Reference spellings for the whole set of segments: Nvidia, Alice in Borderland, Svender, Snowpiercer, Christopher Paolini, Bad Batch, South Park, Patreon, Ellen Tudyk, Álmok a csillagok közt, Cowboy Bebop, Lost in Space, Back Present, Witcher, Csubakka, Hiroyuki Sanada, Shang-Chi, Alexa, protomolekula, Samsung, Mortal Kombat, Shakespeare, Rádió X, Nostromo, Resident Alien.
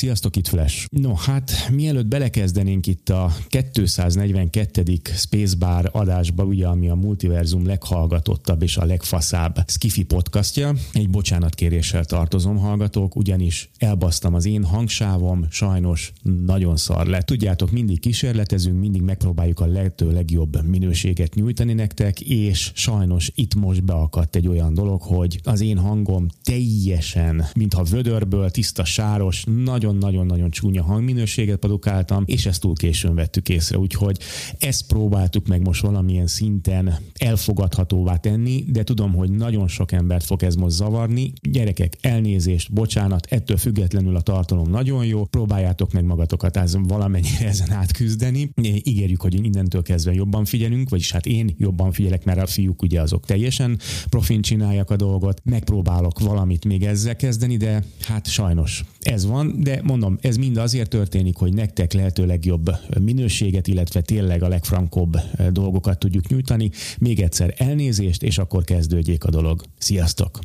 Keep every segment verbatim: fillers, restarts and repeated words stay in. Sziasztok, itt Flash. No, hát mielőtt belekezdenénk itt a kétszáznegyvenkettedik Spacebar adásba, ugye, ami a multiverzum leghallgatottabb és a legfaszább skifi podcastja, egy bocsánatkéréssel tartozom, hallgatók, ugyanis elbasztam az én hangsávom, sajnos nagyon szar lett. Tudjátok, mindig kísérletezünk, mindig megpróbáljuk a lehető legjobb minőséget nyújtani nektek, és sajnos itt most beakadt egy olyan dolog, hogy az én hangom teljesen, mintha vödörből, tiszta sáros, nagyon-nagyon-nagyon csúnya hangminőséget produkáltam, és ezt túl későn vettük észre, úgyhogy ezt próbáltuk meg most valamilyen szinten elfogadhatóvá tenni, de tudom, hogy nagyon sok embert fog ez most zavarni. Gyerekek, elnézést, bocsánat, ettől függetlenül a tartalom nagyon jó, próbáljátok meg magatokat ezen valamennyire ezen átküzdeni. Ígérjük, hogy innentől kezdve jobban figyelünk, vagyis hát én jobban figyelek, mert a fiúk ugye azok teljesen profin csinálják a dolgot, megpróbálok valamit még ezzel kezdeni, de hát sajnos ez van, de mondom, ez mind azért történik, hogy nektek lehető legjobb minőséget, illetve tényleg a legfrankóbb dolgokat tudjuk nyújtani. Még egyszer elnézést, és akkor kezdődjék a dolog. Sziasztok!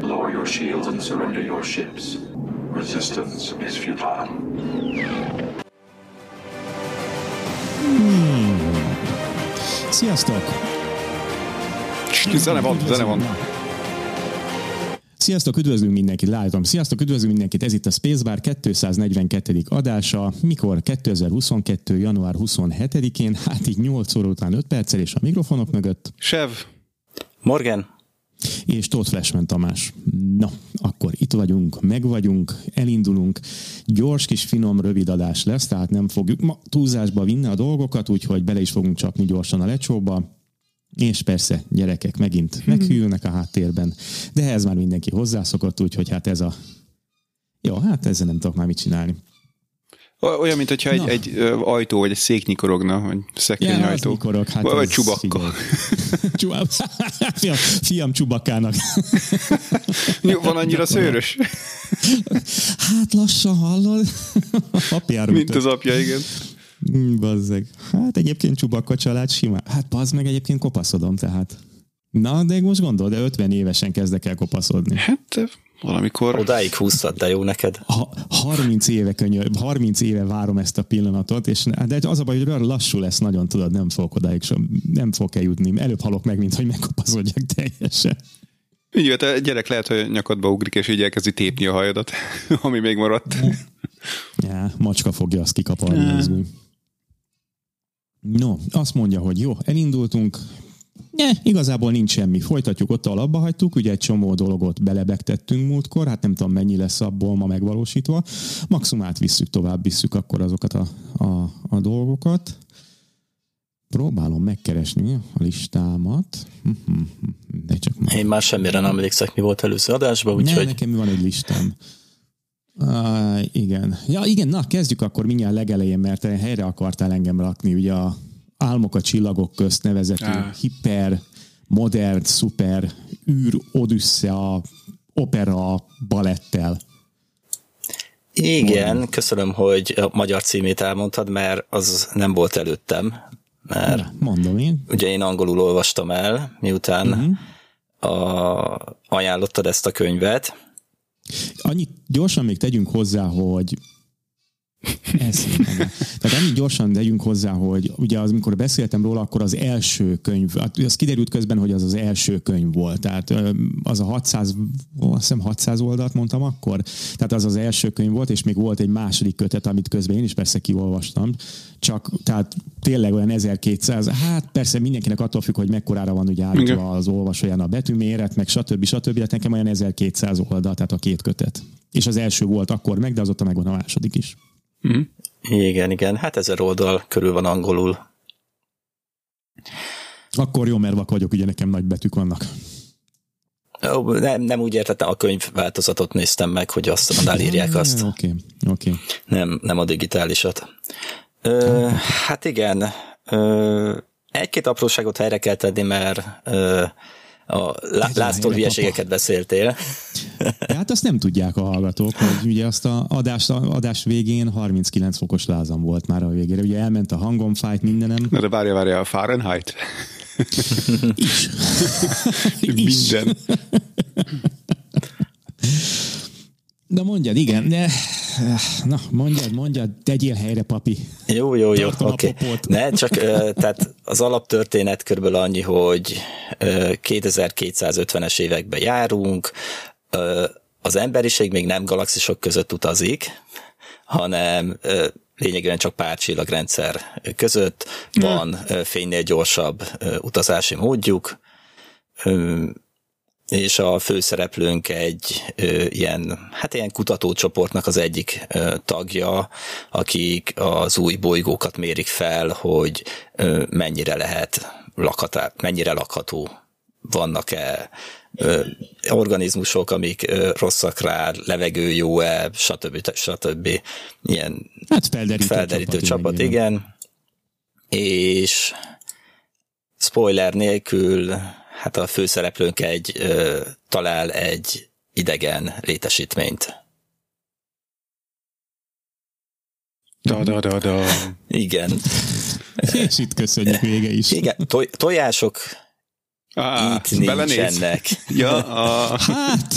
Lower your shields and surrender your ships. Resistance is futile. Hmm. Sziasztok! Zene van, zene van. Sziasztok, üdvözlünk mindenkit, látom. Sziasztok, üdvözlünk mindenkit, ez itt a Spacebar kétszáznegyvenkettedik adása, mikor kétezer-huszonkettő. január huszonhetedikén, hát így nyolc óra után öt perccel, és a mikrofonok mögött Sev, Morgan és Tóth Flashman Tamás. Na, akkor itt vagyunk, megvagyunk, elindulunk. Gyors kis finom, rövid adás lesz, tehát nem fogjuk ma túlzásba vinni a dolgokat, úgyhogy bele is fogunk csapni gyorsan a lecsóba. És persze, gyerekek megint meghűlnek a háttérben. De ez már mindenki hozzászokott, úgyhogy hát ez a... Jó, hát ezzel nem tudok már mit csinálni. Olyan, mint hogyha egy, egy ajtó vagy egy szék nyikorogna, vagy szekrényajtó. Ja, nyikorog, hát vagy Csubakka. fiam, fiam Csubakkának. Van annyira szőrös? Hát lassan hallod. Mint az apja, igen. Bazzeg. Hát egyébként Csubakka család simán. Hát bazd meg, egyébként kopaszodom, tehát. Na, de most gondolod, de ötven évesen kezdek el kopaszodni. Hát... Valamikor... Odáig húztad, de jó neked. Ha, harminc éve könyör, harminc éve várom ezt a pillanatot, és de az a baj, hogy lassú lesz nagyon, tudod, nem fogok odáig, nem fogok eljutni. Előbb halok meg, mint hogy megkopaszodjak teljesen. Így jött, a gyerek lehet, hogy nyakadba ugrik, és így elkezdi tépni a hajadat, ami még maradt. Ja, macska fogja azt kikaparni. No, azt mondja, hogy jó, elindultunk. Ne, igazából nincs semmi. Folytatjuk ott, ahol abba hagytuk, ugye egy csomó dologot belebegtettünk múltkor, hát nem tudom mennyi lesz abból ma megvalósítva. Maximum átvisszük, tovább visszük akkor azokat a, a, a dolgokat. Próbálom megkeresni a listámat. De csak már... Én már semmire nem emlékszek, mi volt előző adásban, úgyhogy... Ne, nekem van egy listám. Uh, igen. Ja, igen, na, kezdjük akkor mindjárt legelején, mert helyre akartál engem rakni, ugye a Álmok a csillagok közt nevezetű ah. hiper, modern, szuper, űr, odüsszea, opera, balettel. Igen, Mondom. Köszönöm, hogy a magyar címét elmondtad, mert az nem volt előttem. Mert Na, mondom én. Ugye én angolul olvastam el, miután uh-huh. a, ajánlottad ezt a könyvet. Annyit gyorsan még tegyünk hozzá, hogy Ez, Tehát annyit gyorsan tegyünk hozzá, hogy ugye az, amikor beszéltem róla, akkor az első könyv, az kiderült közben, hogy az az első könyv volt. Tehát az a hatszáz, azt hiszem hatszáz oldalt mondtam akkor. Tehát az az első könyv volt, és még volt egy második kötet, amit közben én is persze kiolvastam. Csak tehát tényleg olyan ezerkétszáz, hát persze mindenkinek attól függ, hogy mekkorára van ugye állítva az olvasóján a betűméret, meg stb. stb. De nekem olyan ezerkétszáz oldal, tehát a két kötet. És az első volt akkor meg, de azóta megvan a második is. Mm. Igen, igen, hát ezer oldal körül van angolul. Akkor jó, mert vak vagyok, ugye nekem nagy betűk vannak. Ó, nem, nem úgy értettem, a könyv változatot néztem meg, hogy azt mondál írják azt. Oké, okay, oké. Okay. Nem, nem a digitálisat. Ö, okay. Hát igen, ö, egy-két apróságot helyre kell tenni, mert ö, a láztól hülyeségeket beszéltél. De hát azt nem tudják a hallgatók, hogy ugye azt a adás, adás végén harminckilenc fokos lázam volt már a végére. Ugye elment a hangom, fájt mindenem. Na de várja, várja, a Fahrenheit? Is. Minden. Na mondjad, igen. Ne. Na mondjad, mondjad, tegyél helyre, papi. Jó, jó, jó. Okay. Ne, csak tehát az alaptörténet körülbelül annyi, hogy kétezer-kétszázötvenes években járunk, az emberiség még nem galaxisok között utazik, hanem lényegében csak pár csillagrendszer között van fénynél gyorsabb utazási módjuk, és a főszereplőnk egy ö, ilyen, hát ilyen kutatócsoportnak az egyik ö, tagja, akik az új bolygókat mérik fel, hogy ö, mennyire lehet lakhatát, mennyire lakható, vannak-e ö, organizmusok, amik ö, rosszak rá, levegő jó-e, stb. stb. Ilyen hát felderítő, felderítő csapat, igen. És spoiler nélkül hát a főszereplőnk egy, ö, talál egy idegen létesítményt. Da-da-da-da. Igen. És itt köszönjük vége is. Igen, toj, tojások ah, itt nincsenek. Ja, a... hát,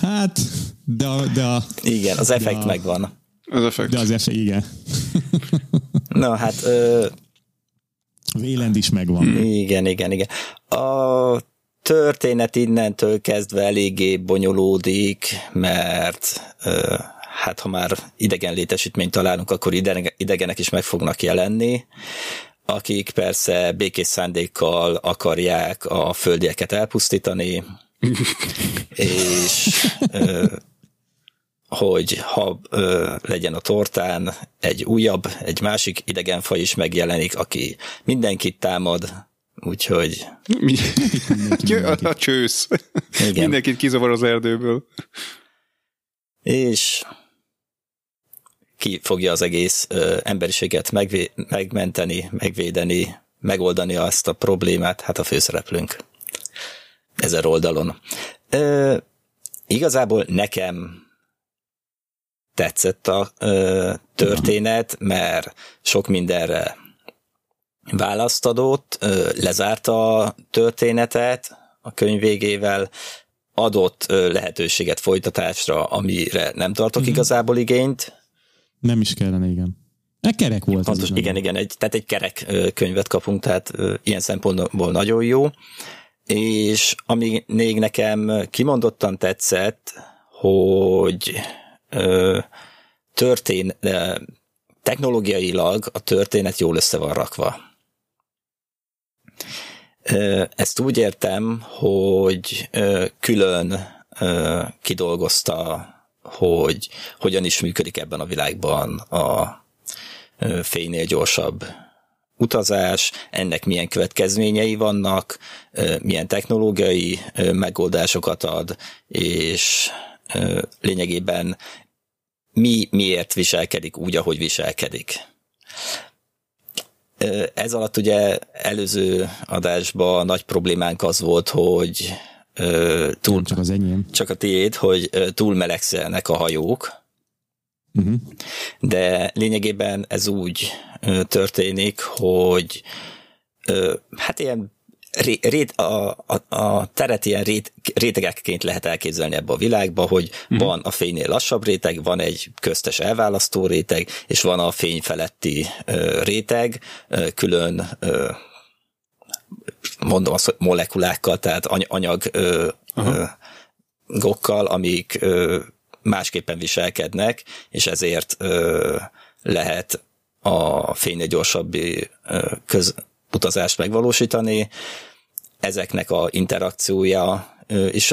hát, de, de a... Igen, az effekt megvan. Az effekt. De az effekt, igen. Na, hát... Ö, Véland is megvan. Igen, igen, igen. A történet innentől kezdve eléggé bonyolódik, mert hát ha már idegen létesítményt találunk, akkor idegenek is meg fognak jelenni, akik persze békés szándékkal akarják a földieket elpusztítani, és hogy ha ö, legyen a tortán, egy újabb, egy másik idegenfaj is megjelenik, aki mindenkit támad, úgyhogy... Mi? Mindenki. A csősz. Igen. Mindenkit kizavar az erdőből. És ki fogja az egész ö, emberiséget megvé- megmenteni, megvédeni, megoldani azt a problémát? Hát a főszereplőnk. Ezer oldalon. Ö, igazából nekem tetszett a ö, történet, mert sok mindenre választ adott, ö, lezárta a történetet a könyv végével, adott ö, lehetőséget folytatásra, amire nem tartok mm-hmm. igazából igényt. Nem is kellene, igen. Egy kerek volt. Hatos, igen, igen, igen, egy, tehát egy kerek ö, könyvet kapunk, tehát ö, ilyen szempontból nagyon jó. És ami még nekem kimondottan tetszett, hogy Történ, technológiailag a történet jól össze van rakva. Ezt úgy értem, hogy külön kidolgozta, hogy hogyan is működik ebben a világban a fénynél gyorsabb utazás, ennek milyen következményei vannak, milyen technológiai megoldásokat ad, és lényegében mi miért viselkedik úgy, ahogy viselkedik. Ez alatt ugye előző adásban nagy problémánk az volt, hogy túl, csak az enyém. Csak a tiéd, hogy túl melegszelnek a hajók, uh-huh. de lényegében ez úgy történik, hogy hát ilyen Rét, a, a, a teret ilyen rét, rétegekként lehet elképzelni ebbe a világba, hogy uh-huh. van a fénynél lassabb réteg, van egy köztes elválasztó réteg, és van a fény feletti ö, réteg, ö, külön ö, mondom azt, hogy molekulákkal, tehát anyagokkal, amik ö, másképpen viselkednek, és ezért ö, lehet a fénynél gyorsabbi ö, köz utazást megvalósítani, ezeknek a interakciója is,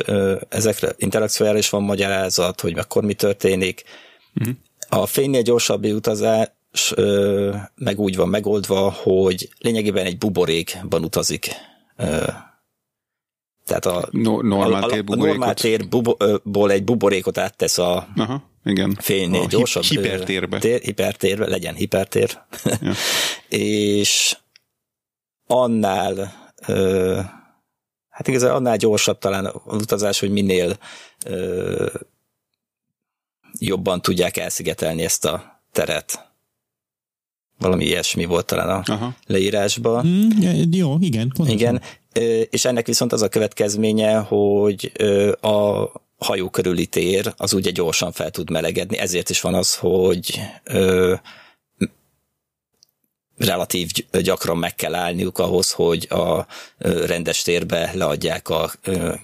ezekre interakciójára is van magyarázat, hogy akkor mi történik. Uh-huh. A fénynél gyorsabbi utazás meg úgy van megoldva, hogy lényegében egy buborékban utazik. Tehát a, no, normál, a, a, a normál térból egy buborékot áttesz a Aha, igen. fénynél a gyorsabb hi- hipertérbe. Tér, hipertérbe, legyen hipertér. Ja. És annál ö, hát igazán annál gyorsabb talán az utazás, hogy minél ö, jobban tudják elszigetelni ezt a teret. Valami ilyesmi volt talán a Aha. leírásban. Mm, jó, igen. Igen, ö, és ennek viszont az a következménye, hogy ö, a hajó körüli tér az ugye gyorsan fel tud melegedni, ezért is van az, hogy ö, relatív gyakran meg kell állniuk ahhoz, hogy a rendes térbe leadják a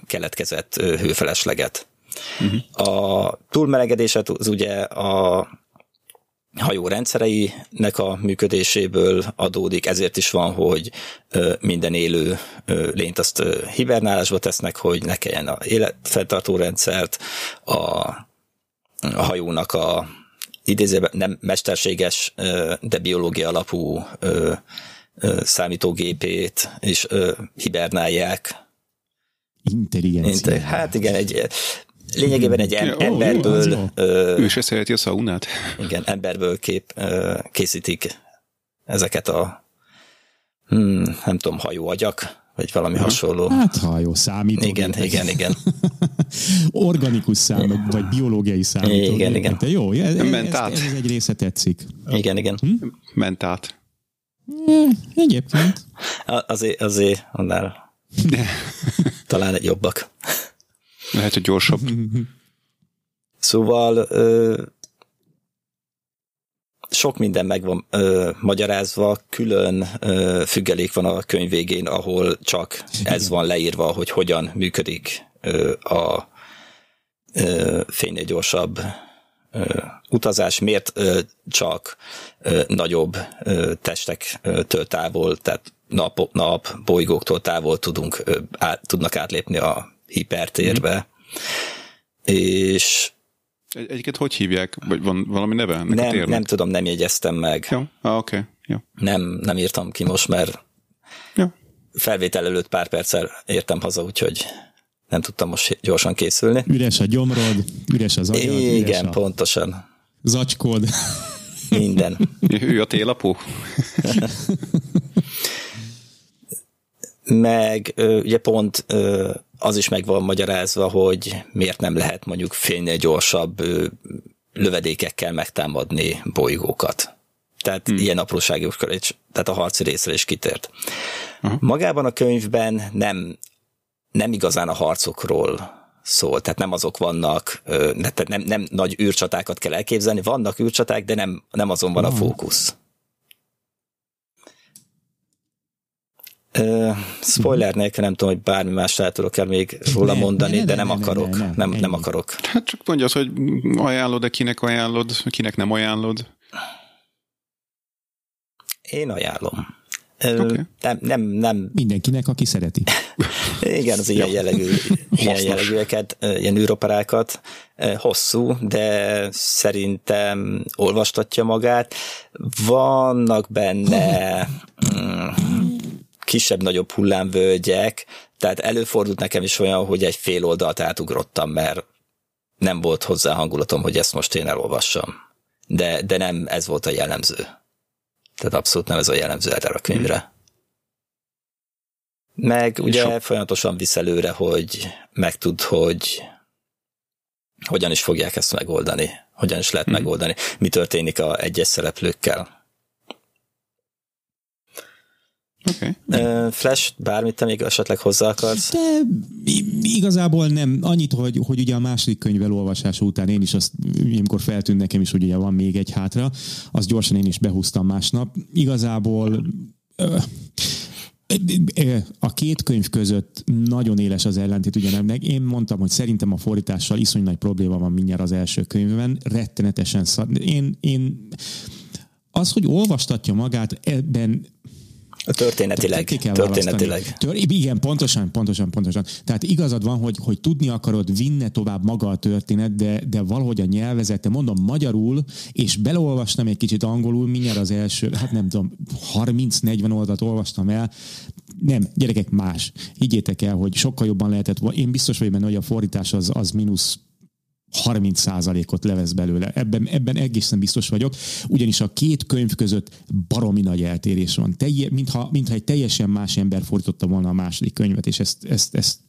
keletkezett hőfelesleget. Uh-huh. A túlmelegedéset az ugye a hajó rendszereinek a működéséből adódik, ezért is van, hogy minden élő lényt azt hibernálásba tesznek, hogy ne kelljen a életfenntartó rendszert, a, a hajónak a idézőben nem mesterséges, de biológia alapú számítógépét is hibernálják. Intelligencia. Hát igen, egy, lényegében egy em- emberből... Oh, jó, ö, ő se szereti a szaunát. Igen, emberből kép, készítik ezeket a hmm, nem tudom, hajóagyak, vagy valami ha. hasonló. Hát hajó, számítógép. Igen, igen, igen. Organikus számok, vagy biológiai számítógép. Igen, igen. De jó, ez, ez, ez egy része tetszik. Igen, igen. Hm? Mentát. Ja, egyébként. Azért, azért annál talán egy jobbak. Lehet, hogy gyorsabb. Szóval ö, sok minden meg van ö, magyarázva, külön ö, függelék van a könyv végén, ahol csak ez van leírva, hogy hogyan működik ö, a ö, fénynél gyorsabb ö, utazás, miért ö, csak ö, nagyobb ö, testektől távol, tehát nap, nap bolygóktól távol tudunk, ö, át, tudnak átlépni a hipertérbe, mm. és Egy- egyiket hogy hívják? Vagy van valami neve? Nem, nem tudom, nem jegyeztem meg. Jó, ah, oké. Okay. Jó. Nem, nem írtam ki most, mert jó. felvétel előtt pár perccel értem haza, úgyhogy nem tudtam most gyorsan készülni. Üres a gyomrod, üres az agyad, igen, pontosan. Zacskod. Minden. Ő a télapó. Meg ugye pont az is meg van magyarázva, hogy miért nem lehet mondjuk félnél gyorsabb lövedékekkel megtámadni bolygókat. Tehát hmm. ilyen apróságokra, tehát a harci részre is kitért. Uh-huh. Magában a könyvben nem, nem igazán a harcokról szól, tehát nem azok vannak, tehát nem, nem nagy űrcsatákat kell elképzelni, vannak űrcsaták, de nem, nem azon van a fókusz. Uh, spoiler nélkül nem tudom, hogy bármi más el tudok-e még róla ne, mondani, ne, de nem ne, akarok. Ne, ne, ne, nem, nem akarok. Hát csak mondja az, hogy ajánlod-e, kinek ajánlod, kinek nem ajánlod. Én ajánlom. Okay. Uh, nem, nem, nem. Mindenkinek, aki szereti. Igen, az ilyen jellegű, ilyen jellegűeket, ilyen űroperákat. Hosszú, de szerintem olvastatja magát. Vannak benne kisebb-nagyobb hullámvölgyek, tehát előfordult nekem is olyan, hogy egy fél oldalt átugrottam, mert nem volt hozzá hangulatom, hogy ezt most én elolvassam. De, de nem ez volt a jellemző. Tehát abszolút nem ez a jellemző erre a könyvre. Meg ugye so... folyamatosan visz előre, hogy megtud, hogy hogyan is fogják ezt megoldani, hogyan is lehet mm. megoldani, mi történik a egyes szereplőkkel. Okay. Uh, Flash, bármit te még esetleg hozzá akarsz? De igazából nem. Annyit, hogy, hogy ugye a második könyv elolvasása után én is azt, amikor feltűnt nekem is, hogy ugye van még egy hátra, azt gyorsan én is behúztam másnap. Igazából uh, a két könyv között nagyon éles az ellentét, ugyanem. Én mondtam, hogy szerintem a fordítással iszony nagy probléma van mindjárt az első könyvben. Rettenetesen szar. Én, én az, hogy olvastatja magát, ebben Történetileg. Ki kell történetileg. Tör, igen, pontosan, pontosan, pontosan. Tehát igazad van, hogy, hogy tudni akarod, vinne tovább maga a történet, de, de valahogy a nyelvezete, mondom magyarul, és beleolvastam egy kicsit angolul, mindjárt az első, hát nem tudom, harminc-negyven oldalat olvastam el. Nem, gyerekek, más. Higgyétek el, hogy sokkal jobban lehetett, én biztos vagyok benne, hogy a fordítás az, az mínusz harminc százalékot levesz belőle. Ebben, ebben egészen biztos vagyok, ugyanis a két könyv között baromi nagy eltérés van. Telje, mintha, mintha egy teljesen más ember fordította volna a második könyvet, és ezt, ezt, ezt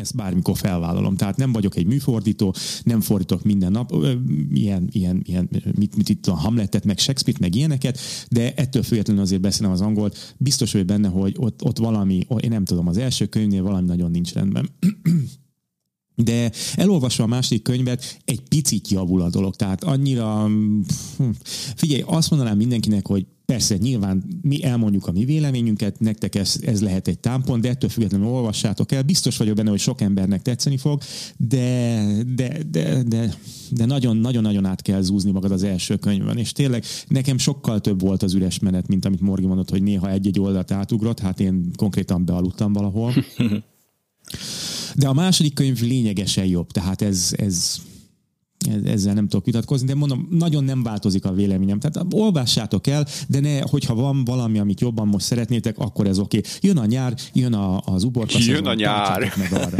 Ezt bármikor felvállalom. Tehát nem vagyok egy műfordító, nem fordítok minden nap ö, ilyen, ilyen, ilyen, mit, mit itt a Hamletet, meg Shakespeare-t, meg ilyeneket, de ettől függetlenül azért beszélem az angolt. Biztos vagy benne, hogy ott, ott valami, én nem tudom, az első könyvnél valami nagyon nincs rendben. De elolvasva a második könyvet, egy picit javul a dolog. Tehát annyira... Figyelj, azt mondanám mindenkinek, hogy persze, nyilván mi elmondjuk a mi véleményünket, nektek ez, ez lehet egy támpont, de ettől függetlenül olvassátok el. Biztos vagyok benne, hogy sok embernek tetszeni fog, de, de, de, de, de nagyon, nagyon, nagyon át kell zúzni magad az első könyvben. És tényleg nekem sokkal több volt az üres menet, mint amit Morgi mondott, hogy néha egy-egy oldalt átugrott, hát én konkrétan bealudtam valahol. De a második könyv lényegesen jobb, tehát ez... ez ezzel nem tudok vitatkozni, de mondom, nagyon nem változik a véleményem. Tehát olvassátok el, de ne, hogyha van valami, amit jobban most szeretnétek, akkor ez oké. Okay. Jön a nyár, jön a, az uborka. Jön szezon, a nyár. Meg arra.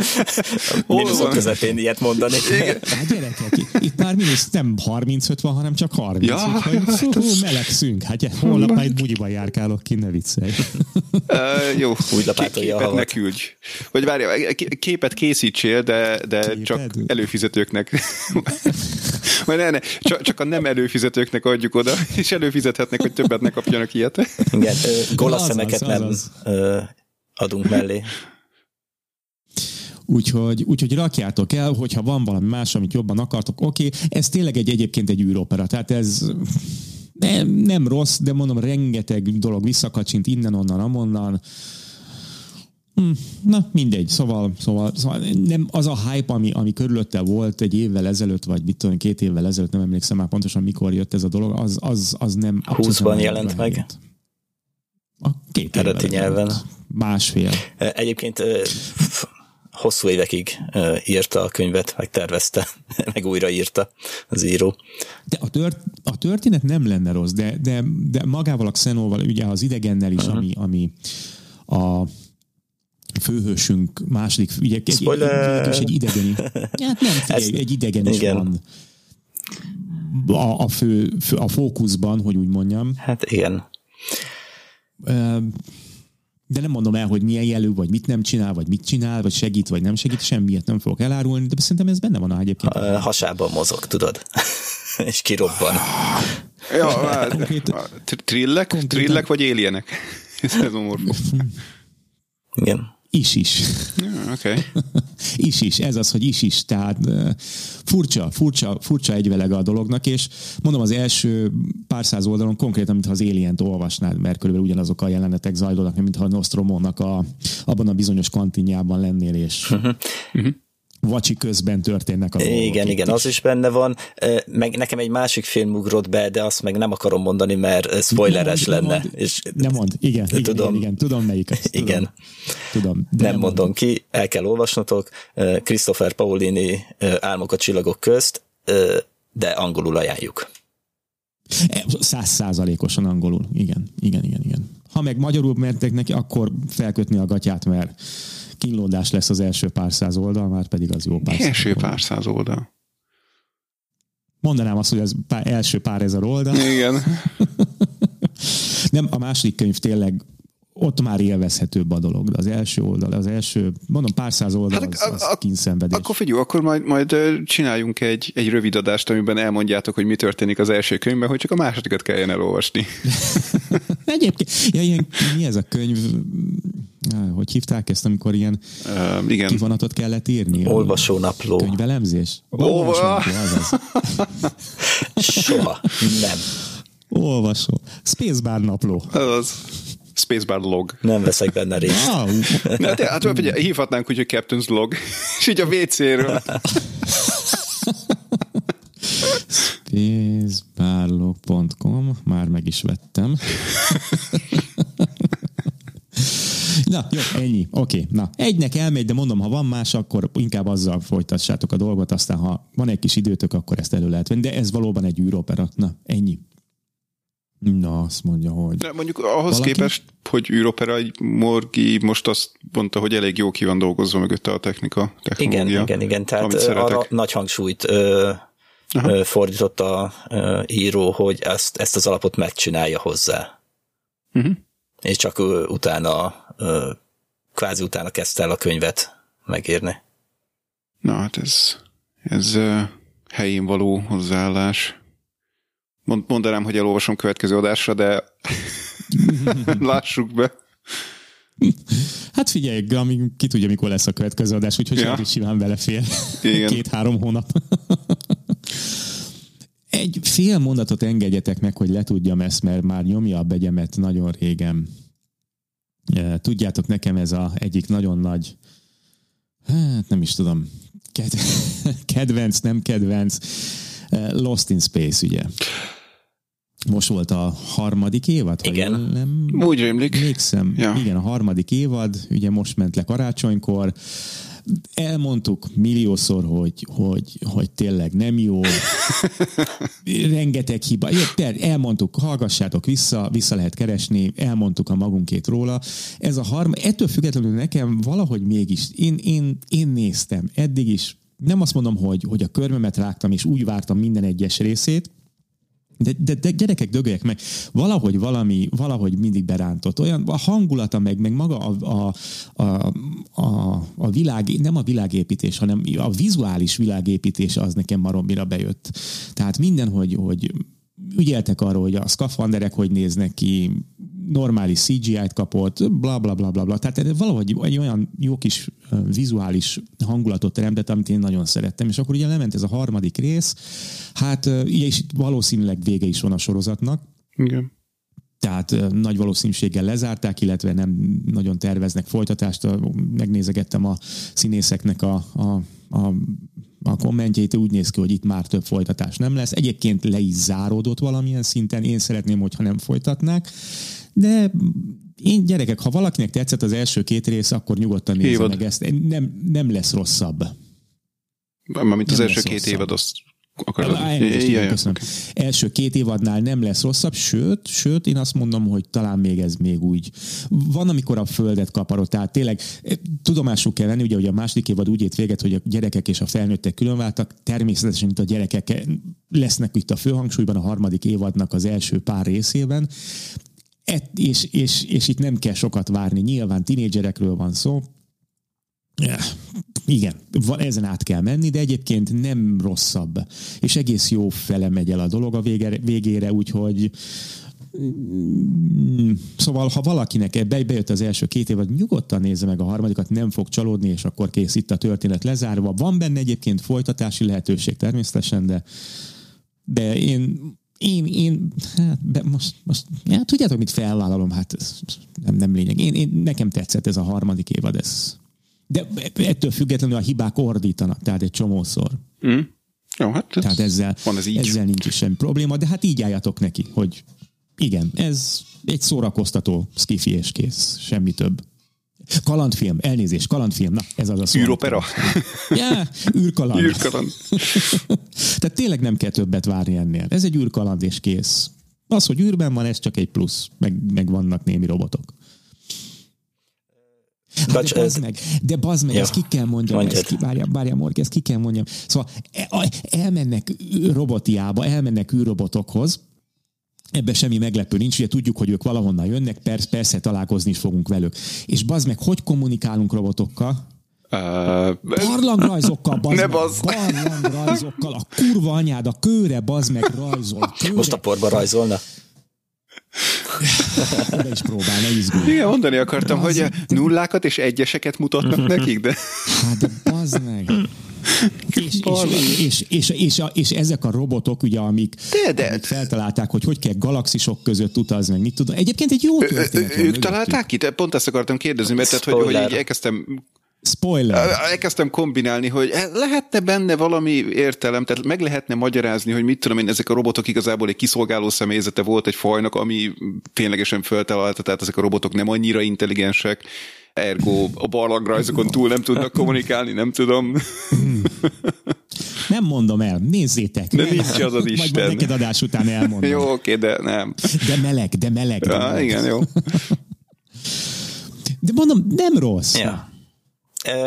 Minuszok közepén ilyet mondani. Hát gyerekek, itt már minusz nem harmincöt van, hanem csak harminc. Ja, úgyhogy hát, szó, hát, melegszünk. Hát jel, holnap már itt bugyiban járkálok ki, ne viccelj. Uh, jó, képet ne küldj. Vagy várjál, képet készítsél, de, de képed? Csak előfizetőknek... Majd ne, ne. Csak, csak a nem előfizetőknek adjuk oda, és előfizethetnek, hogy többet ne kapjanak ilyet. Igen, golaszemeket nem az. Adunk mellé. Úgyhogy, úgyhogy rakjátok el, hogyha van valami más, amit jobban akartok, oké, okay. Ez tényleg egy, egyébként egy űropera, tehát ez... Nem, nem rossz, de mondom, rengeteg dolog visszakacsint innen, onnan, amonnan. Na, mindegy. Szóval, szóval, szóval nem az a hype, ami, ami körülötte volt egy évvel ezelőtt, vagy mit tudom, két évvel ezelőtt, nem emlékszem már pontosan, mikor jött ez a dolog, az, az, az nem... húszban jelent meg. A két eredeti nyelven. Másfél. Egyébként hosszú évekig írta a könyvet, meg tervezte, meg újraírta az író. De a, tört, a történet nem lenne rossz, de, de, de magával a Xenóval, ugye az idegennel is, uh-huh. ami, ami a főhősünk második, ugye egy, egy idegeni. Hát nem, figyelj, egy idegen is igen. Van. A, a, fő, a fókuszban, hogy úgy mondjam. Hát igen. De nem mondom el, hogy milyen jelű, vagy mit nem csinál, vagy mit csinál, vagy segít, vagy nem segít, semmiért nem fogok elárulni, de szerintem ez benne van a egyébként. Ha, hasában mozog, tudod. És kirobban. Ja, trillek, trillek, vagy éljenek. Ez a morfó. Igen. Is-is. Yeah, okay. Is-is, ez az, hogy is-is. Tehát furcsa, furcsa, furcsa egyvelege a dolognak, és mondom, az első pár száz oldalon konkrétan, mintha az Alient olvasnád, mert körülbelül ugyanazok a jelenetek zajlódnak, mintha a Nostromónak a, abban a bizonyos kantinjában lennél, és uh-huh. Uh-huh. vacsi közben történnek a dolgok. Igen, igen, az is benne van. Meg nekem egy másik film ugrott be, de azt meg nem akarom mondani, mert spoileres nem, lenne. Nem mond, és nem mond. Igen, igen, tudom, igen, igen, tudom melyik az. Tudom, igen. Tudom, nem, nem mondom mond. Ki, el kell olvasnotok. Christopher Paolini Álmok a csillagok közt, de angolul ajánljuk. Száz százalékosan angolul. Igen, igen, igen, igen. Ha meg magyarul mertek neki, akkor felkötni a gatyát, mert kínlódás lesz az első pár száz oldal, már pedig az jó pár száz Első pár száz oldal. Mondanám azt, hogy az pár, első pár ezer oldal. Igen. Nem, a második könyv tényleg ott már élvezhetőbb a dolog, de az első oldal, az első, mondom, pár száz oldal hát, az, az a, a, kínszenvedés. Akkor figyelj, akkor majd, majd csináljunk egy, egy rövid adást, amiben elmondjátok, hogy mi történik az első könyvben, hogy csak a másodikat kelljen elolvasni. Egyébként, ja, ilyen, mi ez a könyv, hogy hívták ezt, amikor ilyen um, igen. kivonatot kellett írni? Olvasónapló. Könyvelemzés? Olvasónapló, azaz. Soha nem. Olvasó. Spacebar napló. Azaz. Spacebar log. Nem veszek benne részt. Ah, na, te, hát ugye, hívhatnánk úgy, hogy Captain's log. És így a vé cé-ről. spacebar log pont com Már meg is vettem. Na, jó, ennyi. Oké, okay, na. Egynek elmegy, de mondom, ha van más, akkor inkább azzal folytassátok a dolgot, aztán ha van egy kis időtök, akkor ezt elő lehet venni. De ez valóban egy űropera. Na, ennyi. Na, azt mondja, hogy... De mondjuk ahhoz valaki? Képest, hogy űropera egy morgi, most azt mondta, hogy elég jó ki van dolgozva mögötte a technika, technológia. Igen, igen, igen, tehát arra nagy hangsúlyt ö, ö, fordított a ö, író, hogy ezt, ezt az alapot megcsinálja hozzá. Uh-huh. És csak ö, utána, ö, kvázi utána kezdte el a könyvet megírni. Na, hát ez, ez ö, helyén való hozzáállás. Mondanám, hogy elolvasom következő adásra, de lássuk be. Hát figyelj, amíg ki tudja, mikor lesz a következő adás, úgyhogy ja. Saját is simán belefér. Két-három hónap. Egy fél mondatot engedjetek meg, hogy le tudjam ezt, mert már nyomja a begyemet nagyon régen. Tudjátok, nekem ez a egyik nagyon nagy, hát nem is tudom, kedvenc, nem kedvenc, Lost in Space, ugye? Most volt a harmadik évad? Igen, nem... úgy rémlik. Végszem. Ja. Igen, a harmadik évad, ugye most ment le karácsonykor. Elmondtuk milliószor, hogy, hogy, hogy tényleg nem jó. Rengeteg hiba. Elmondtuk, hallgassátok vissza, vissza lehet keresni, elmondtuk a magunkét róla. Ez a harm... Ettől függetlenül nekem valahogy mégis, én, én, én néztem eddig is, nem azt mondom, hogy, hogy a körmömet rágtam, és úgy vártam minden egyes részét, de, de, de gyerekek, dögöljek meg, valahogy valami, valahogy mindig berántott. Olyan a hangulata meg, meg maga a, a, a, a, a világ, nem a világépítés, hanem a vizuális világépítés az nekem maromira bejött. Tehát minden, hogy, hogy ügyeltek arra, hogy a szkafanderek hogy néznek ki, normális cé gé í-t kapott, bla, bla, bla, bla, bla. Tehát valahogy egy olyan jó kis vizuális hangulatot teremtett, amit én nagyon szerettem. És akkor ugye lement ez a harmadik rész, hát és itt valószínűleg vége is van a sorozatnak. Igen. Tehát nagy valószínűséggel lezárták, illetve nem nagyon terveznek folytatást. Megnézegettem a színészeknek a, a, a a kommentjeit, úgy néz ki, hogy itt már több folytatás nem lesz. Egyébként le is záródott valamilyen szinten, én szeretném, hogyha nem folytatnák, de én gyerekek, ha valakinek tetszett az első két rész, akkor nyugodtan nézze meg ezt. Nem, nem lesz rosszabb. Mármint az első két évad, azt akarod. Első két évadnál nem lesz rosszabb, sőt, sőt, én azt mondom, hogy talán még ez még úgy. Van, amikor a földet kaparod, tehát tényleg tudomásul kell venni, ugye, hogy a második évad úgy ért véget, hogy a gyerekek és a felnőttek különváltak, természetesen itt a gyerekek lesznek itt a főhangsúlyban a harmadik évadnak az első pár részében, Et, és, és, és itt nem kell sokat várni, nyilván tinédzserekről van szó, igen, ezen át kell menni, de egyébként nem rosszabb. És egész jó fele megy el a dolog a végére, végére úgyhogy szóval, ha valakinek bejött az első két év, nyugodtan nézze meg a harmadikat, nem fog csalódni, és akkor kész, itt a történet lezárva. Van benne egyébként folytatási lehetőség természetesen, de, de én Én, én, hát be, most, most ja, tudjátok, mit felvállalom, hát ez nem, nem lényeg. Én, én, nekem tetszett ez a harmadik évad, ez. De ettől függetlenül a hibák ordítanak, tehát egy csomószor. Mm. Jó, hát tehát ezzel, van ez ezzel nincs semmi probléma, de hát így álljatok neki, hogy igen, ez egy szórakoztató skifi és kész, semmi több. Kalandfilm, elnézés, kalandfilm, na ez az a szó. Űropera. Ja, űrkaland. űrkaland. Tehát tényleg nem kell többet várni ennél. Ez egy űrkaland és kész. Az, hogy űrben van, ez csak egy plusz, meg, meg vannak némi robotok. Hát de bazd meg, de bazd meg, ja. Ezt ki kell mondjam, ezt ki, várjá, várjá, Morgi, ezt ki kell mondjam. Szóval elmennek robotiába, elmennek űrrobotokhoz, ebben semmi meglepő nincs, ugye tudjuk, hogy ők valahonnan jönnek, persze, persze találkozni is fogunk velük. És bazd meg, hogy kommunikálunk robotokkal? Barlangrajzokkal, bazd meg, barlangrajzokkal, a kurva anyád, a kőre, bazd meg, rajzol. Kőre. Most a porba rajzolna. Oda is próbál, ne izgulj. Igen, mondani akartam, bazd hogy a nullákat és egyeseket mutatnak nekik, de... Hát de bazd meg... És, és, és, és, és, a, és ezek a robotok, ugye, amik, de, de. amik feltalálták, hogy hogy kell galaxisok között utazni, meg mit tudom. Egyébként egy jó történet. Ők találták ki? Pont ezt akartam kérdezni, mert tehát, hogy, hogy így elkezdtem... Spoiler. Elkezdtem kombinálni, hogy lehetne benne valami értelem, tehát meg lehetne magyarázni, hogy mit tudom én, ezek a robotok igazából egy kiszolgáló személyzete volt egy fajnak, ami ténylegesen feltalálta, tehát ezek a robotok nem annyira intelligensek, ergo a barlangrajzokon túl nem tudnak kommunikálni, nem tudom. Nem mondom el, nézzétek. De nem, nincs az az Isten. Majd, majd neked adás után elmondom. Jó, oké, de nem. De meleg, de meleg. De meleg. Á, igen, jó. De mondom, nem rossz. Ja.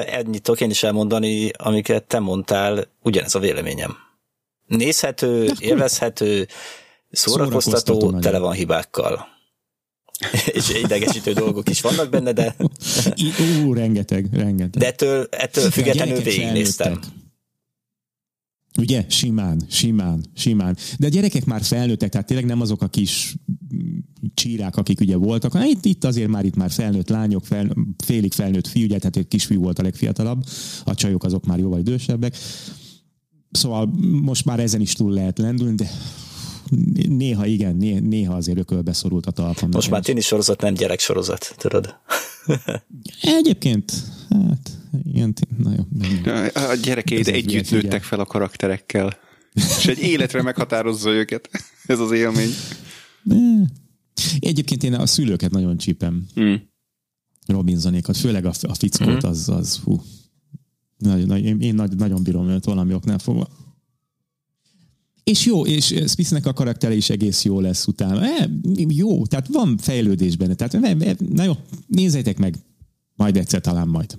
Ennyit tudok én is elmondani, amiket te mondtál, ugyanez a véleményem. Nézhető, élvezhető, szórakoztató, szórakoztató tele van hibákkal. És idegesítő dolgok is vannak benne, de... Ú, rengeteg, rengeteg. De ettől, ettől függetlenül végignéztem. Ugye? Simán, simán, simán. De a gyerekek már felnőttek, tehát tényleg nem azok a kis csírák, akik ugye voltak, hanem itt, itt azért már itt már felnőtt lányok, fel, félig felnőtt fiú, ugye, tehát egy kisfiú volt a legfiatalabb, a csajok azok már jóval idősebbek. Szóval most már ezen is túl lehet lendülni, de néha igen, néha azért ökölbe szorult a talpam. Most már tini sorozat, nem gyerek sorozat, tudod? Egyébként, hát, ilyen, na jó. A gyerekeid együtt nőttek fel a karakterekkel, és egy életre meghatározza őket. Ez az élmény. De. Egyébként én a szülőket nagyon csípem. Mm. Robinsonékat, főleg a, a fickót, mm. az, az hú. Nagy, nagy, én, én nagy, nagyon bírom őt valami oknál fogva. És jó, és Spice-nek a karaktere is egész jó lesz utána. E, jó, tehát van fejlődés benne. Tehát, na jó, nézzétek meg. Majd egyszer talán majd.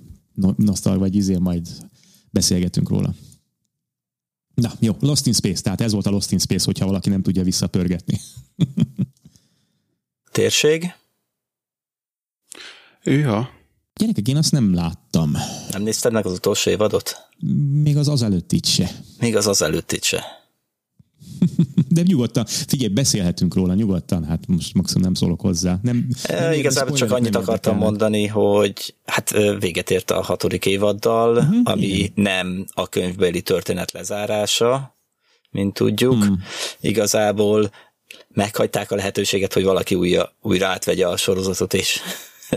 Nosztal vagy izé, majd beszélgetünk róla. Na, jó, Lost in Space. Tehát ez volt a Lost in Space, hogyha valaki nem tudja visszapörgetni. Térség? Őha. Gyerekek, én azt nem láttam. Nem nézted meg az utolsó évadot? Még az azelőtt itt se. Még az azelőtt itt se. De nyugodtan, figyelj, beszélhetünk róla nyugodtan, hát most maximum nem szólok hozzá. Nem, nem é, igazából csak annyit akartam el. mondani, hogy hát véget ért a hatodik évaddal, uh-huh, ami igen. nem a könyvbeli történet lezárása, mint tudjuk. Hmm. Igazából meghagyták a lehetőséget, hogy valaki újra, újra átvegye a sorozatot, és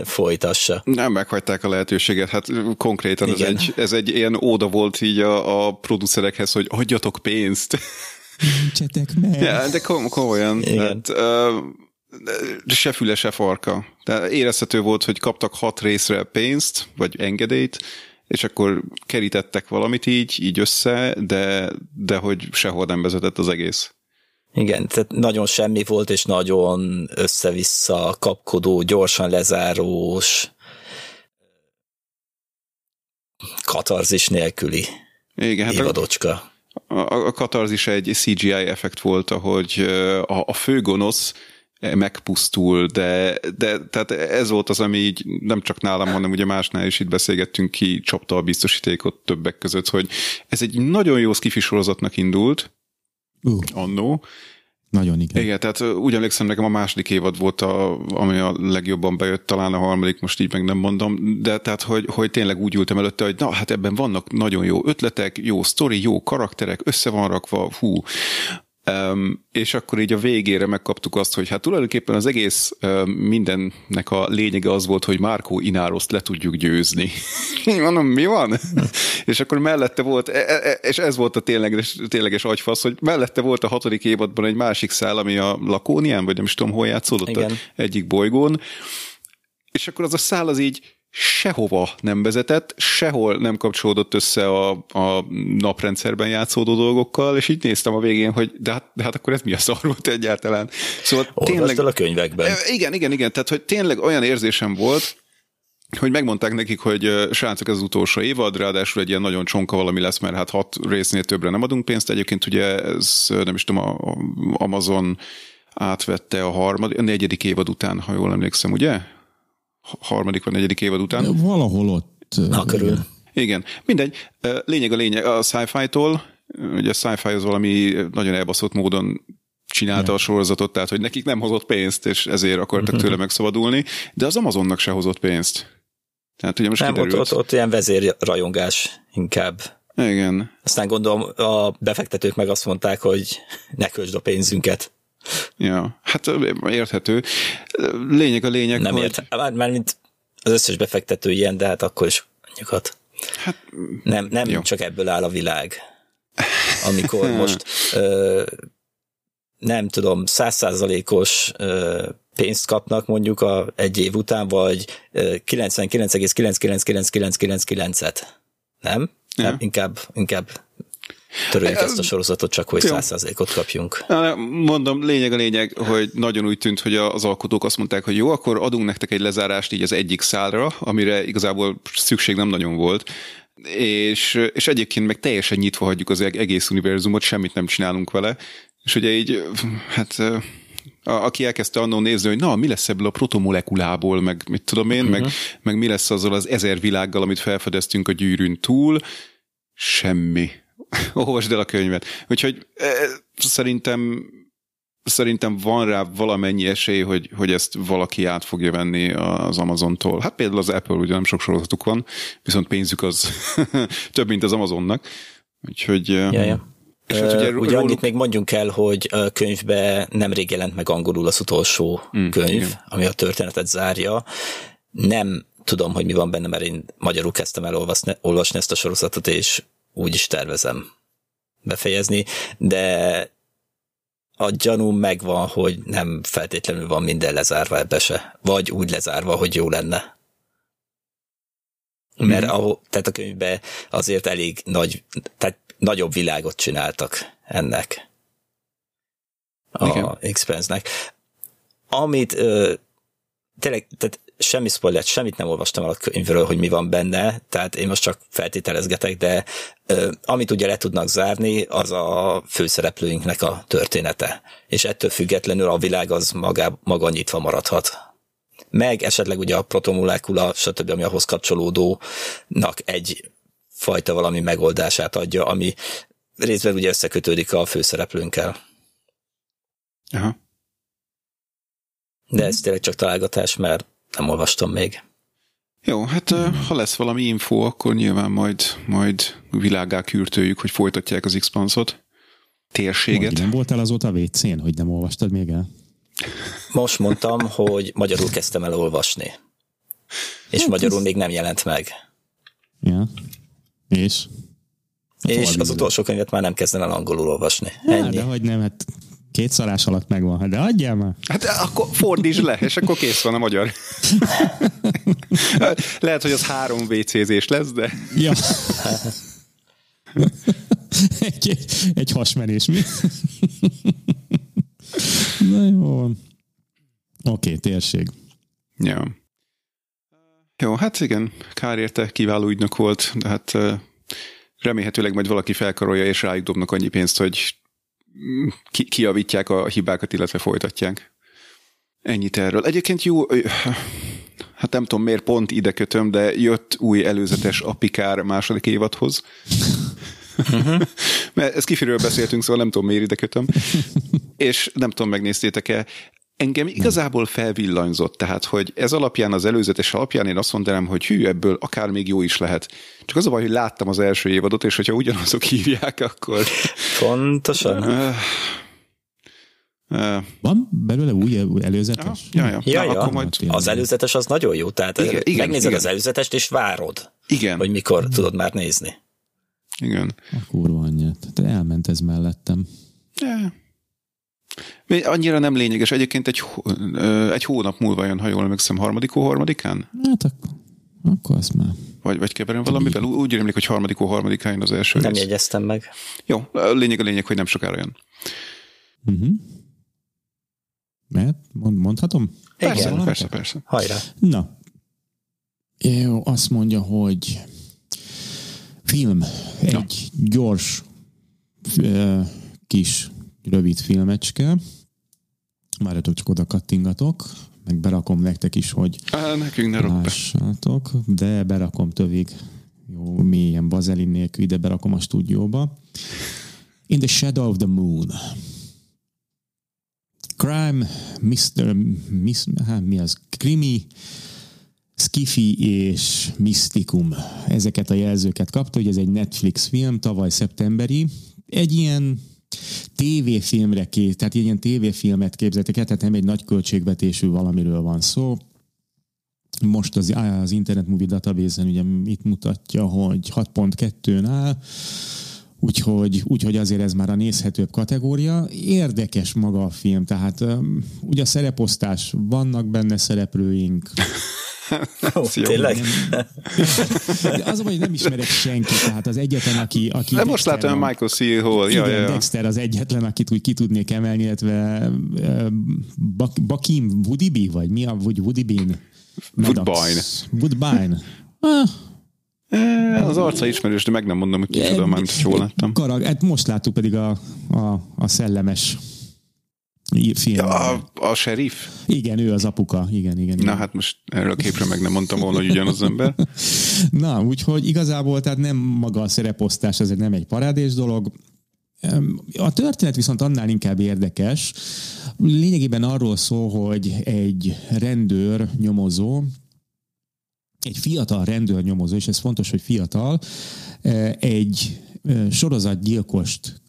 folytassa. Nem meghagyták a lehetőséget, hát konkrétan ez egy, ez egy ilyen óda volt így a, a producerekhez, hogy adjatok pénzt. Nincsetek meg. Ja, de kom- komolyan. Tehát, uh, se füle, se farka. Tehát érezhető volt, hogy kaptak hat részre pénzt, vagy engedélyt, és akkor kerítettek valamit így, így össze, de, de hogy sehol nem vezetett az egész. Igen, tehát nagyon semmi volt, és nagyon össze-vissza kapkodó, gyorsan lezárós, katarzis nélküli igen, évadocska. Hát a... A katarzis egy cé gé í effekt volt, ahogy a főgonosz megpusztul, de, de tehát ez volt az, ami így nem csak nálam, hanem ugye másnál is itt beszélgettünk ki, csapta a biztosítékot többek között, hogy ez egy nagyon jó sci-fi sorozatnak indult, uh, annó. Nagyon igen. Igen, tehát úgy emlékszem, nekem a második évad volt, a, ami a legjobban bejött, talán a harmadik, most így meg nem mondom, de tehát, hogy, hogy tényleg úgy ültem előtte, hogy na, hát ebben vannak nagyon jó ötletek, jó sztori, jó karakterek, össze van rakva, hú. Um, és akkor így a végére megkaptuk azt, hogy hát tulajdonképpen az egész um, mindennek a lényege az volt, hogy Marco Inároszt le tudjuk győzni. Mondom, mi van? És akkor mellette volt, e- e- és ez volt a tényleges, tényleges agyfasz, hogy mellette volt a hatodik évadban egy másik szál, ami a Lakónián, vagy nem is tudom, hol játszódott a egyik bolygón, és akkor az a szál az így sehova nem vezetett, sehol nem kapcsolódott össze a, a naprendszerben játszódó dolgokkal, és így néztem a végén, hogy de hát, de hát akkor ez mi a szar volt egyáltalán. Szóval tényleg, a könyvekben. Igen, igen, igen, tehát hogy tényleg olyan érzésem volt, hogy megmondták nekik, hogy srácok, ez az utolsó évad, ráadásul egy ilyen nagyon csonka valami lesz, mert hát hat résznél többre nem adunk pénzt, egyébként ugye ez nem is tudom, a Amazon átvette a harmadik, a negyedik évad után, ha jól emlékszem, ugye? harmadik vagy negyedik évad után. Valahol ott. Na, körül. Igen. Mindegy. Lényeg a lényeg a sci-fi-tól, ugye a sci-fi az valami nagyon elbaszott módon csinálta ja. a sorozatot, tehát hogy nekik nem hozott pénzt, és ezért akartak tőle megszabadulni, de az Amazonnak se hozott pénzt. Tehát ugye most nem, kiderült. Ott, ott, ott ilyen vezérrajongás inkább. Igen. Aztán gondolom a befektetők meg azt mondták, hogy ne költsd a pénzünket. Ja, hát érthető. Lényeg a lényeg. Nem hogy... érthető. Mármint az összes befektető ilyen, de hát akkor is nyugat. Hát, nem nem jó. Csak ebből áll a világ. Amikor most ö, nem tudom, száz százalékos pénzt kapnak mondjuk a egy év után, vagy kilencvenkilenc egész kilencvenkilenc millió kilencszázkilencvenkilenc et, nem? Ja. nem? Inkább, inkább töröljük ezt a sorozatot, csak hogy száz százalékot kapjunk. Mondom, lényeg a lényeg, hogy nagyon úgy tűnt, hogy az alkotók azt mondták, hogy jó, akkor adunk nektek egy lezárást így az egyik szálra, amire igazából szükség nem nagyon volt, és, és egyébként meg teljesen nyitva hagyjuk az egész univerzumot, semmit nem csinálunk vele, és ugye így, hát... A, aki elkezdte annól nézni, hogy na, mi lesz ebből a protomolekulából, meg mit tudom én, uh-huh. meg, meg mi lesz azzal az ezer világgal, amit felfedeztünk a gyűrűn túl, semmi. Olvasd el a könyvet. Úgyhogy eh, szerintem, szerintem van rá valamennyi esély, hogy, hogy ezt valaki át fogja venni az Amazontól. Hát például az Apple, ugye nem sok sorozatuk van, viszont pénzük az több, mint az Amazonnak. Úgyhogy... Eh, ja, ja. Hát ugye, ugye annyit még mondjunk el, hogy a könyvben nemrég jelent meg angolul az utolsó mm, könyv, igen. ami a történetet zárja. Nem tudom, hogy mi van benne, mert én magyarul kezdtem el olvasni, olvasni ezt a sorozatot, és úgy is tervezem befejezni, de a gyanúm megvan, hogy nem feltétlenül van minden lezárva ebbe se, vagy úgy lezárva, hogy jó lenne. Mm. Mert ahol, tehát a könyvben azért elég nagy, tehát nagyobb világot csináltak ennek a Expanse-nek. Amit ö, tényleg, tehát semmi spoiler, semmit nem olvastam el a könyvről, hogy mi van benne, tehát én most csak feltételezgetek, de ö, amit ugye le tudnak zárni, az a főszereplőinknek a története. És ettől függetlenül a világ az maga, maga nyitva maradhat. Meg esetleg ugye a protomolekula, stb., ami ahhoz kapcsolódónak egy fajta valami megoldását adja, ami részben ugye összekötődik a főszereplőnkkel. Aha. De ez tényleg csak találgatás, mert nem olvastam még. Jó, hát ha lesz valami info, akkor nyilván majd, majd világgá kürtöljük, hogy folytatják az Expanse-ot, térséget. Nem voltál azóta a vé cén, hogy nem olvastad még el? Most mondtam, hogy magyarul kezdtem el olvasni. És hát magyarul ez... még nem jelent meg. Ja. És? Hát és az utolsó könyvet már nem kezdem el angolul olvasni. Ja, ennyi. De hogy nem, hát két szarás alatt megvan, de adjál már. Hát akkor fordítsd le, és akkor kész van a magyar. Lehet, hogy az három vécézés lesz, de... Ja. Egy, egy hasmenés, mi? Na jó. Oké, okay, térség. Ja. Jó, hát igen, kár érte, kiváló ügynök volt, de hát remélhetőleg majd valaki felkarolja, és rájuk dobnak annyi pénzt, hogy ki- kijavítják a hibákat, illetve folytatják. Ennyit erről. Egyébként jó, hát nem tudom, miért pont ide kötöm, de jött új előzetes a Picard második évadhoz. Uh-huh. Mert ezt kifiről beszéltünk, szóval nem tudom, miért ide kötöm. És nem tudom, megnéztétek-e, engem igazából felvillanyzott, tehát, hogy ez alapján, az előzetes alapján én azt mondanám, hogy hű, ebből akár még jó is lehet. Csak az a baj, hogy láttam az első évadot, és hogyha ugyanazok hívják, akkor... Pontosan. Uh, uh, Van belőle új előzetes? Ja, ja. ja, ja. Akkor majd... Az előzetes az nagyon jó, tehát igen, igen, megnézed igen. az előzetest, és várod, igen. hogy mikor tudod már nézni. Igen. A kurva anyját. Te elment ez mellettem. Ja. Annyira nem lényeges. Egyébként egy, egy hónap múlva jön, ha jól emlékszem, harmadikó harmadikán? Hát akkor, akkor azt már. Vagy, vagy keverem valamivel? Úgy remlik, hogy harmadikó harmadikán jön az első. Nem rész. Jegyeztem meg. Jó, lényeg a lényeg, hogy nem sokára jön. Uh-huh. Mert mondhatom? Persze, igen, persze, persze. Hajrá. Na. Jó, azt mondja, hogy film. Egy Na. gyors kis rövid filmecske. Már ötök csak oda kattingatok, meg berakom nektek is, hogy Á, nekünk ne lássátok, de berakom tövig, jó, mélyen bazelin nélkül, ide berakom a stúdióba. In the Shadow of the Moon. Crime, mister, mis, hát mi az? Krimi, Skifi és Misztikum. Ezeket a jelzőket kapta, hogy ez egy Netflix film, tavaly szeptemberi. Egy ilyen tévéfilmre kész, tehát ilyen tévéfilmet képzeltek el, tehát nem egy nagy költségvetésű valamiről van szó. Most az, az Internet Movie Database-en ugye itt mutatja, hogy hat pont kettőn áll, Úgyhogy, úgyhogy azért ez már a nézhetőbb kategória. Érdekes maga a film, tehát um, ugye a szereposztás, vannak benne szereplőink. Ó, tényleg? Nem, az, hogy nem ismerek senkit, tehát az egyetlen, aki... aki de most Dexter, látom a Michael C. Hall. Igen, ja, ja. Dexter az egyetlen, akit úgy ki tudnék emelni, illetve uh, Bakim Woodibee, vagy mi a Woodibee? Woodbine. Woodbine. Ah, az arca ismerős, de meg nem mondom, hogy ki tudom, már mint jól láttam. Karag, hát most láttuk pedig a, a, a szellemes filmben. A, a sheriff? Igen, ő az apuka. Igen, igen, igen. Na hát most erről a képről meg nem mondtam volna, hogy ugyanaz ember. Na, úgyhogy igazából tehát nem maga a szereposztás, ezért nem egy parádés dolog. A történet viszont annál inkább érdekes. Lényegében arról szól, hogy egy rendőr nyomozó, egy fiatal rendőrnyomozó, és ez fontos, hogy fiatal, egy sorozatgyilkost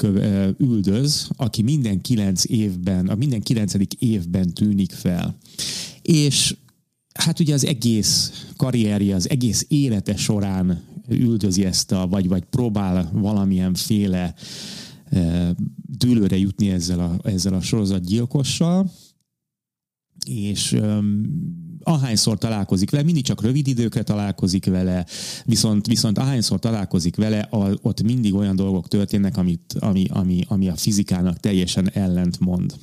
üldöz, aki minden kilenc évben, a minden kilencedik évben tűnik fel. És hát ugye az egész karrierje, az egész élete során üldözi ezt a, vagy, vagy próbál valamilyen féle dűlőre jutni ezzel a, ezzel a sorozatgyilkossal, és ahányszor találkozik vele, mindig csak rövid időkre találkozik vele, viszont, viszont ahányszor találkozik vele, a, ott mindig olyan dolgok történnek, amit, ami, ami, ami a fizikának teljesen ellentmond.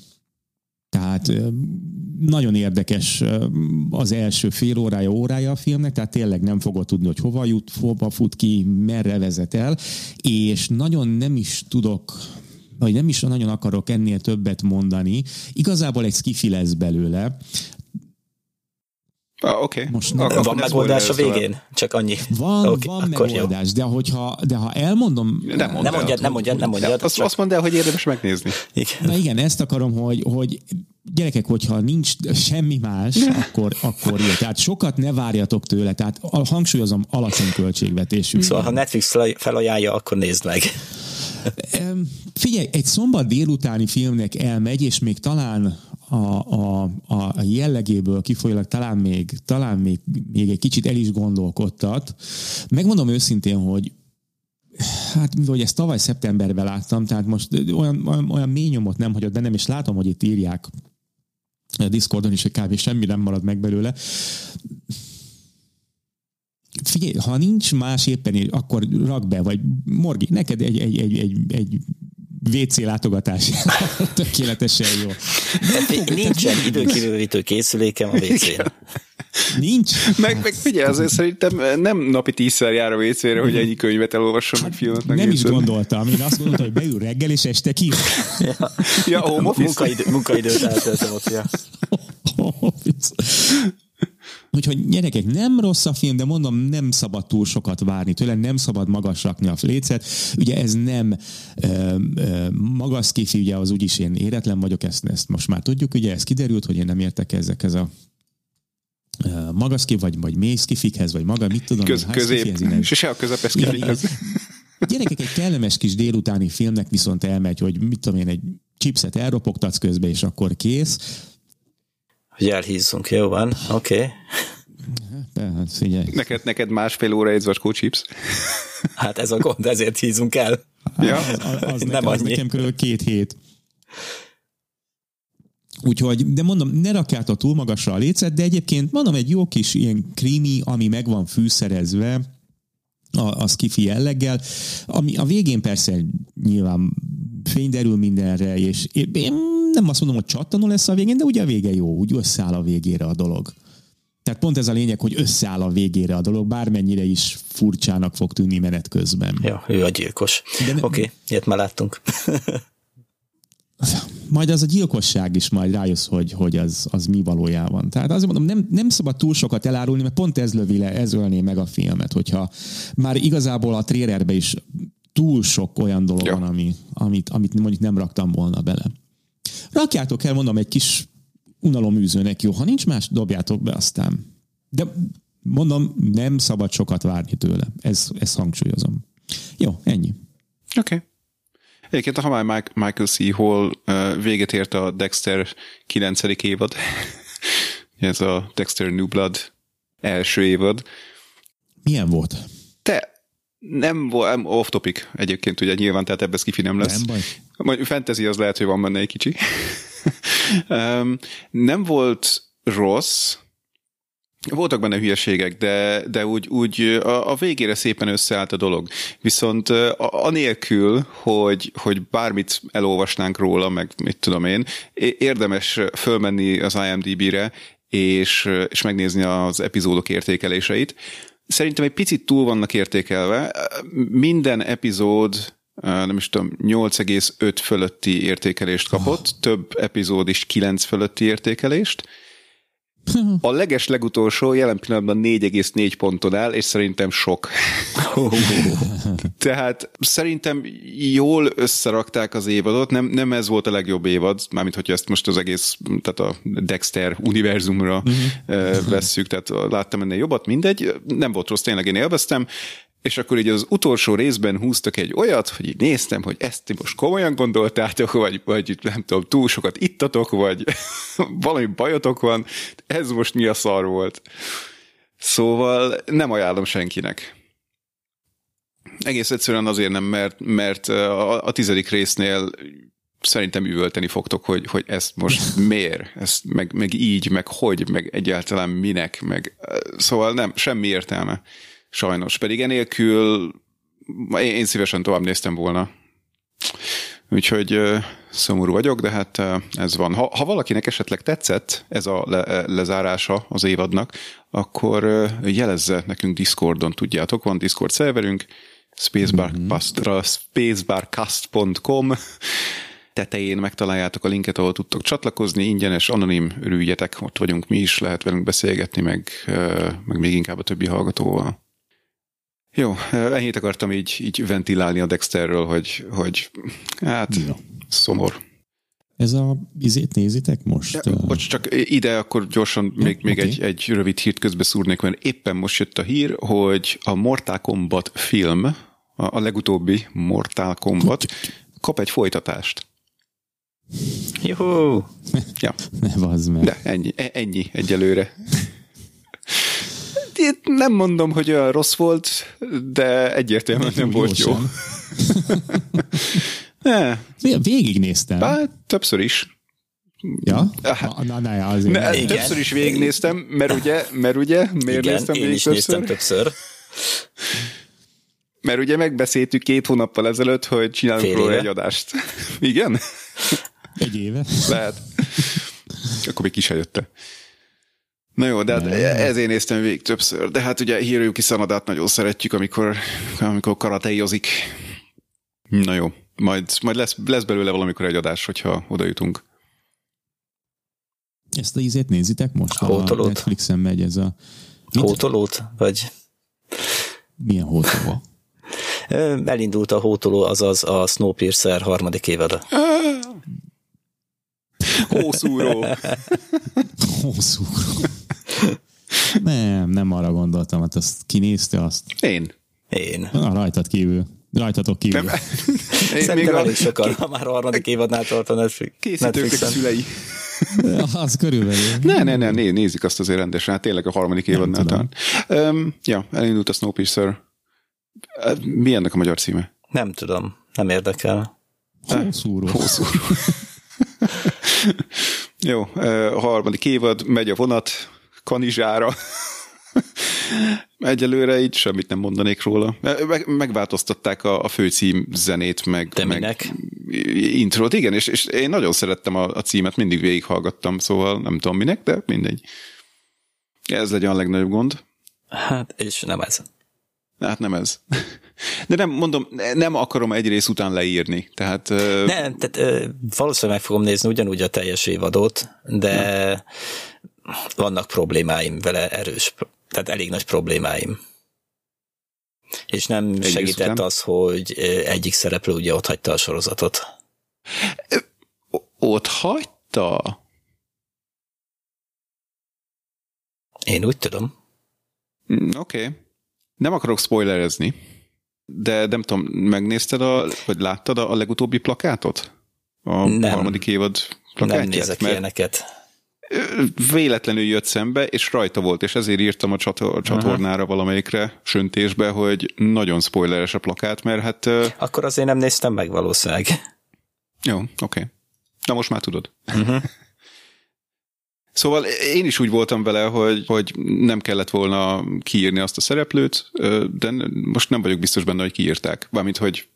Tehát nagyon érdekes az első fél órája, órája a filmnek, tehát tényleg nem fogod tudni, hogy hova jut, hova fut ki, merre vezet el, és nagyon nem is tudok, vagy nem is nagyon akarok ennél többet mondani. Igazából egy skifi lesz belőle. Ah, oké. Okay. Most nem. Van megoldás a végén? Csak annyi. Van, okay, van megoldás, jó. de hogyha de ha elmondom... Nem mondjad, nem mondjad, nem mondjad. Nem mondjad azt, csak... azt mondd el, hogy érdemes megnézni. Igen. Na igen, ezt akarom, hogy, hogy gyerekek, hogyha nincs semmi más, akkor, akkor jó. Tehát sokat ne várjatok tőle, tehát hangsúlyozom, alacsony költségvetésű. Szóval, ha Netflix felajánlja, akkor nézd meg. Figyelj, egy szombat délutáni filmnek elmegy, és még talán A, a, a jellegéből kifolyólag talán, még, talán még, még egy kicsit el is gondolkodtat. Megmondom őszintén, hogy hát mivel ezt tavaly szeptemberben láttam, tehát most olyan, olyan, olyan mély nyomot nem hagyott, de nem is látom, hogy itt írják a Discordon is, hogy kb. Semmi nem marad meg belőle. Figyelj, ha nincs más éppen, akkor rak be, vagy Morgi, neked egy, egy, egy, egy, egy vé cé látogatás. Tökéletesen jó. Nincsen időkibővítő készülékem a vé cé-n. Nincs. Meg, meg figyelj, azért szerintem nem napi tízszer jár a vé cé-re, hogy egy könyvet elolvasson, hát, egy filmet megnézem. Nem is gondoltam. Én azt gondoltam, hogy beül reggel és este ki. Ja, ja home office. Munkaidő, munkaidőt eltöltöm ott, ja. Úgyhogy gyerekek, nem rossz a film, de mondom, nem szabad túl sokat várni tőle, nem szabad magasra rakni a lécet. Ugye ez nem ö, ö, magas skifi, ugye az úgyis én éretlen vagyok, ezt, ezt most már tudjuk, ugye ez kiderült, hogy én nem értek ezekhez a ö, magas skifi, vagy, vagy mély skifikhez, vagy maga, mit tudom. Köz, közép, se a közepes skifikhez. Gyerekek, egy kellemes kis délutáni filmnek viszont elmegy, hogy mit tudom én, egy chipset elropogtatsz közbe, és akkor kész. Hogy elhízzunk, jó van, oké. Okay. Hát, figyelj. Neked, neked másfél óra egy zacskó chips? Hát ez a gond, ezért hízunk el. Ja. Az, az, az nem nekem, annyi. Az nekem körülbelül két hét. Úgyhogy, de mondom, ne rakjátok túl magasra a lécet, de egyébként mondom, egy jó kis ilyen krimi, ami meg van fűszerezve a, a skifi jelleggel, ami a végén persze nyilván fény derül mindenre, és én nem azt mondom, hogy csattanó lesz a végén, de ugye a vége jó, úgy összeáll a végére a dolog. Tehát pont ez a lényeg, hogy összeáll a végére a dolog, bármennyire is furcsának fog tűnni menet közben. Ja, ő a gyilkos. Ne... Oké, okay, ilyet már láttunk. Majd az a gyilkosság is majd rájössz, hogy, hogy az, az mi valójában. Tehát azt mondom, nem, nem szabad túl sokat elárulni, mert pont ez lövi le, ez ölné meg a filmet, hogyha már igazából a trélerbe is túl sok olyan dolog ja. van, ami, amit, amit mondjuk nem raktam volna bele. Rakjátok el, mondom, egy kis unaloműzőnek, jó, ha nincs más, dobjátok be aztán. De mondom, nem szabad sokat várni tőle. Ez, ezt hangsúlyozom. Jó, ennyi. Oké. Okay. Egyébként, ha már Michael C. Hall véget ért a Dexter kilencedik évad, ez a Dexter New Blood első évad. Milyen volt? Te Nem volt off-topic egyébként, ugye nyilván, tehát ebbe skifi nem lesz. Nem baj. Fantasy az lehet, hogy van benne egy kicsi. Nem volt rossz, voltak benne hülyeségek, de, de úgy, úgy a, a végére szépen összeállt a dolog. Viszont anélkül, hogy, hogy bármit elolvasnánk róla, meg mit tudom én, érdemes fölmenni az I M D B-re, és, és megnézni az epizódok értékeléseit. Szerintem egy picit túl vannak értékelve. Minden epizód, nem is tudom, nyolc egész öt fölötti értékelést kapott, oh. több epizód is kilenc fölötti értékelést. A leges legutolsó jelen pillanatban négy egész négy ponton áll, és szerintem sok. Tehát szerintem jól összerakták az évadot, nem, nem ez volt a legjobb évad, mármint hogyha ezt most az egész, tehát a Dexter univerzumra vesszük, tehát láttam ennél jobbat, mindegy, nem volt rossz, tényleg én élveztem, és akkor így az utolsó részben húztak egy olyat, hogy így néztem, hogy ezt most komolyan gondoltátok, vagy, vagy nem tudom, túl sokat ittatok, vagy valami bajotok van, ez most mi a szar volt. Szóval nem ajánlom senkinek. Egész egyszerűen azért nem, mert, mert a, a tizedik résznél szerintem üvölteni fogtok, hogy, hogy ezt most miért, ezt meg, meg így, meg hogy, meg egyáltalán minek, meg szóval nem, semmi értelme. Sajnos, pedig enélkül én szívesen tovább néztem volna. Úgyhogy szomorú vagyok, de hát ez van. Ha, ha valakinek esetleg tetszett ez a le, lezárása az évadnak, akkor jelezze nekünk Discordon, tudjátok, van Discord szerverünk, spacebarcast dot com tetején megtaláljátok a linket, ahol tudtok csatlakozni, ingyenes, anonim, örüljetek, ott vagyunk mi is, lehet velünk beszélgetni, meg, meg még inkább a többi hallgatóval. Jó, ennyit akartam így, így ventilálni a Dexterről, hogy, hogy hát ja. Szomor. Ez a izét nézitek most? De, bocs, csak ide akkor gyorsan ja, még, még okay. egy, egy rövid hírt közbeszúrnék, mert éppen most jött a hír, hogy a Mortal Kombat film, a, a legutóbbi Mortal Kombat kap egy folytatást. Juhú! Ja. Ne bazd meg. De ennyi, ennyi egyelőre. Itt nem mondom, hogy olyan rossz volt, de egyértelműen nem, nem volt jó. Végignéztem. Hát, többször is. Ja? Na, na, na, azért ne, azért. Többször is végignéztem, mert ugye, mert ugye, miért igen, néztem végig többször? Néztem többször. Mert ugye megbeszéltük két hónappal ezelőtt, hogy csinálunk róla egy adást. Igen? Egy éve. Lehet. Akkor még ki se jötte. Na jó, de hát ezért néztem végig többször. De hát ugye Hiroyuki Sanadát nagyon szeretjük, amikor, amikor karatejozik. Na jó, majd, majd lesz, lesz belőle valamikor egy adás, hogyha oda jutunk. Ezt a ízét nézitek most? Hótolót. A Netflixen megy ez a... Mit? Hótolót? Vagy... Milyen hótoló? Elindult a hótoló, azaz a Snowpiercer harmadik évada. Hószúró. Hószúró. Nem, nem arra gondoltam, hát azt kinézte azt. Én. Én. Na, rajtad kívül. Rajtatok kívül. Nem. Én szerintem elég sokan, ha már a harmadik évadnál tart a Netflix. Készítőknek szülei. Az körülbelül. Ne, ne, ne, né, nézik azt azért rendesen. Hát tényleg a harmadik évadnál tart. Um, ja, elindult a Snowpiercer. Mi ennek a magyar címe? Nem tudom, nem érdekel. Hószúró. Hószúró. Jó, a harmadik évad, megy a vonat Kanizsára. Egyelőre így semmit nem mondanék róla. Meg, megváltoztatták a, a főcím zenét, meg, meg intrót, igen, és, és én nagyon szerettem a, a címet, mindig végighallgattam, szóval nem tudom minek, de mindegy. Ez legyen a legnagyobb gond. Hát, és nem ez. Hát nem ez. De nem, mondom, nem akarom egy rész után leírni. Tehát, nem, tehát valószínűleg meg fogom nézni ugyanúgy a teljes évadot, de nem. Vannak problémáim vele erős, tehát elég nagy problémáim. És nem egy segített az, hogy egyik szereplő ugye ott hagyta a sorozatot. Ott hagyta? Én úgy tudom. Mm, Oké. Okay. Nem akarok spoilerezni, de nem tudom, megnézted, a, vagy láttad a legutóbbi plakátot? A nem, harmadik évad plakátját? Nem nézek ilyeneket. véletlenül jött szembe, és rajta volt, és ezért írtam a csatornára valamelyikre, söntésbe, hogy nagyon spoileres a plakát, mert hát... Akkor azért nem néztem meg valószínűleg. Jó, oké. Okay. Na most már tudod. Uh-huh. Szóval én is úgy voltam vele, hogy, hogy nem kellett volna kiírni azt a szereplőt, de most nem vagyok biztos benne, hogy kiírták. Bármint, hogy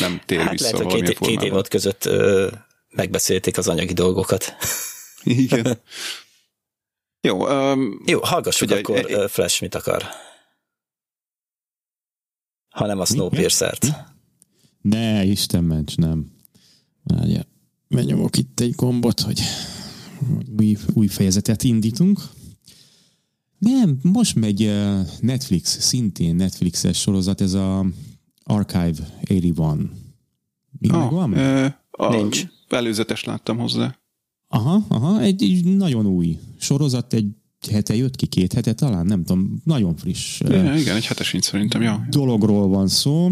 nem tér hát vissza valamilyen formában. Hát lehet, hogy két évad között ö, megbeszélték az anyagi dolgokat. Igen. Jó, um, Jó, hallgassuk ugye, akkor e, e, Flash mit akar. Ha nem a Snowpiercert. Ne, Isten ments, nem. Várjál, megnyomok itt egy gombot, hogy új, új fejezetet indítunk. Nem, most megy Netflix, szintén Netflixes sorozat, ez a Archive nyolcvanegy. Még ah, megvan? E, a Nincs. Előzetes láttam hozzá. Aha, aha, egy, egy nagyon új sorozat, egy hete jött ki, két hete talán, nem tudom, nagyon friss. Igen, igen egy hete sincs szerintem, ja. Dologról van szó.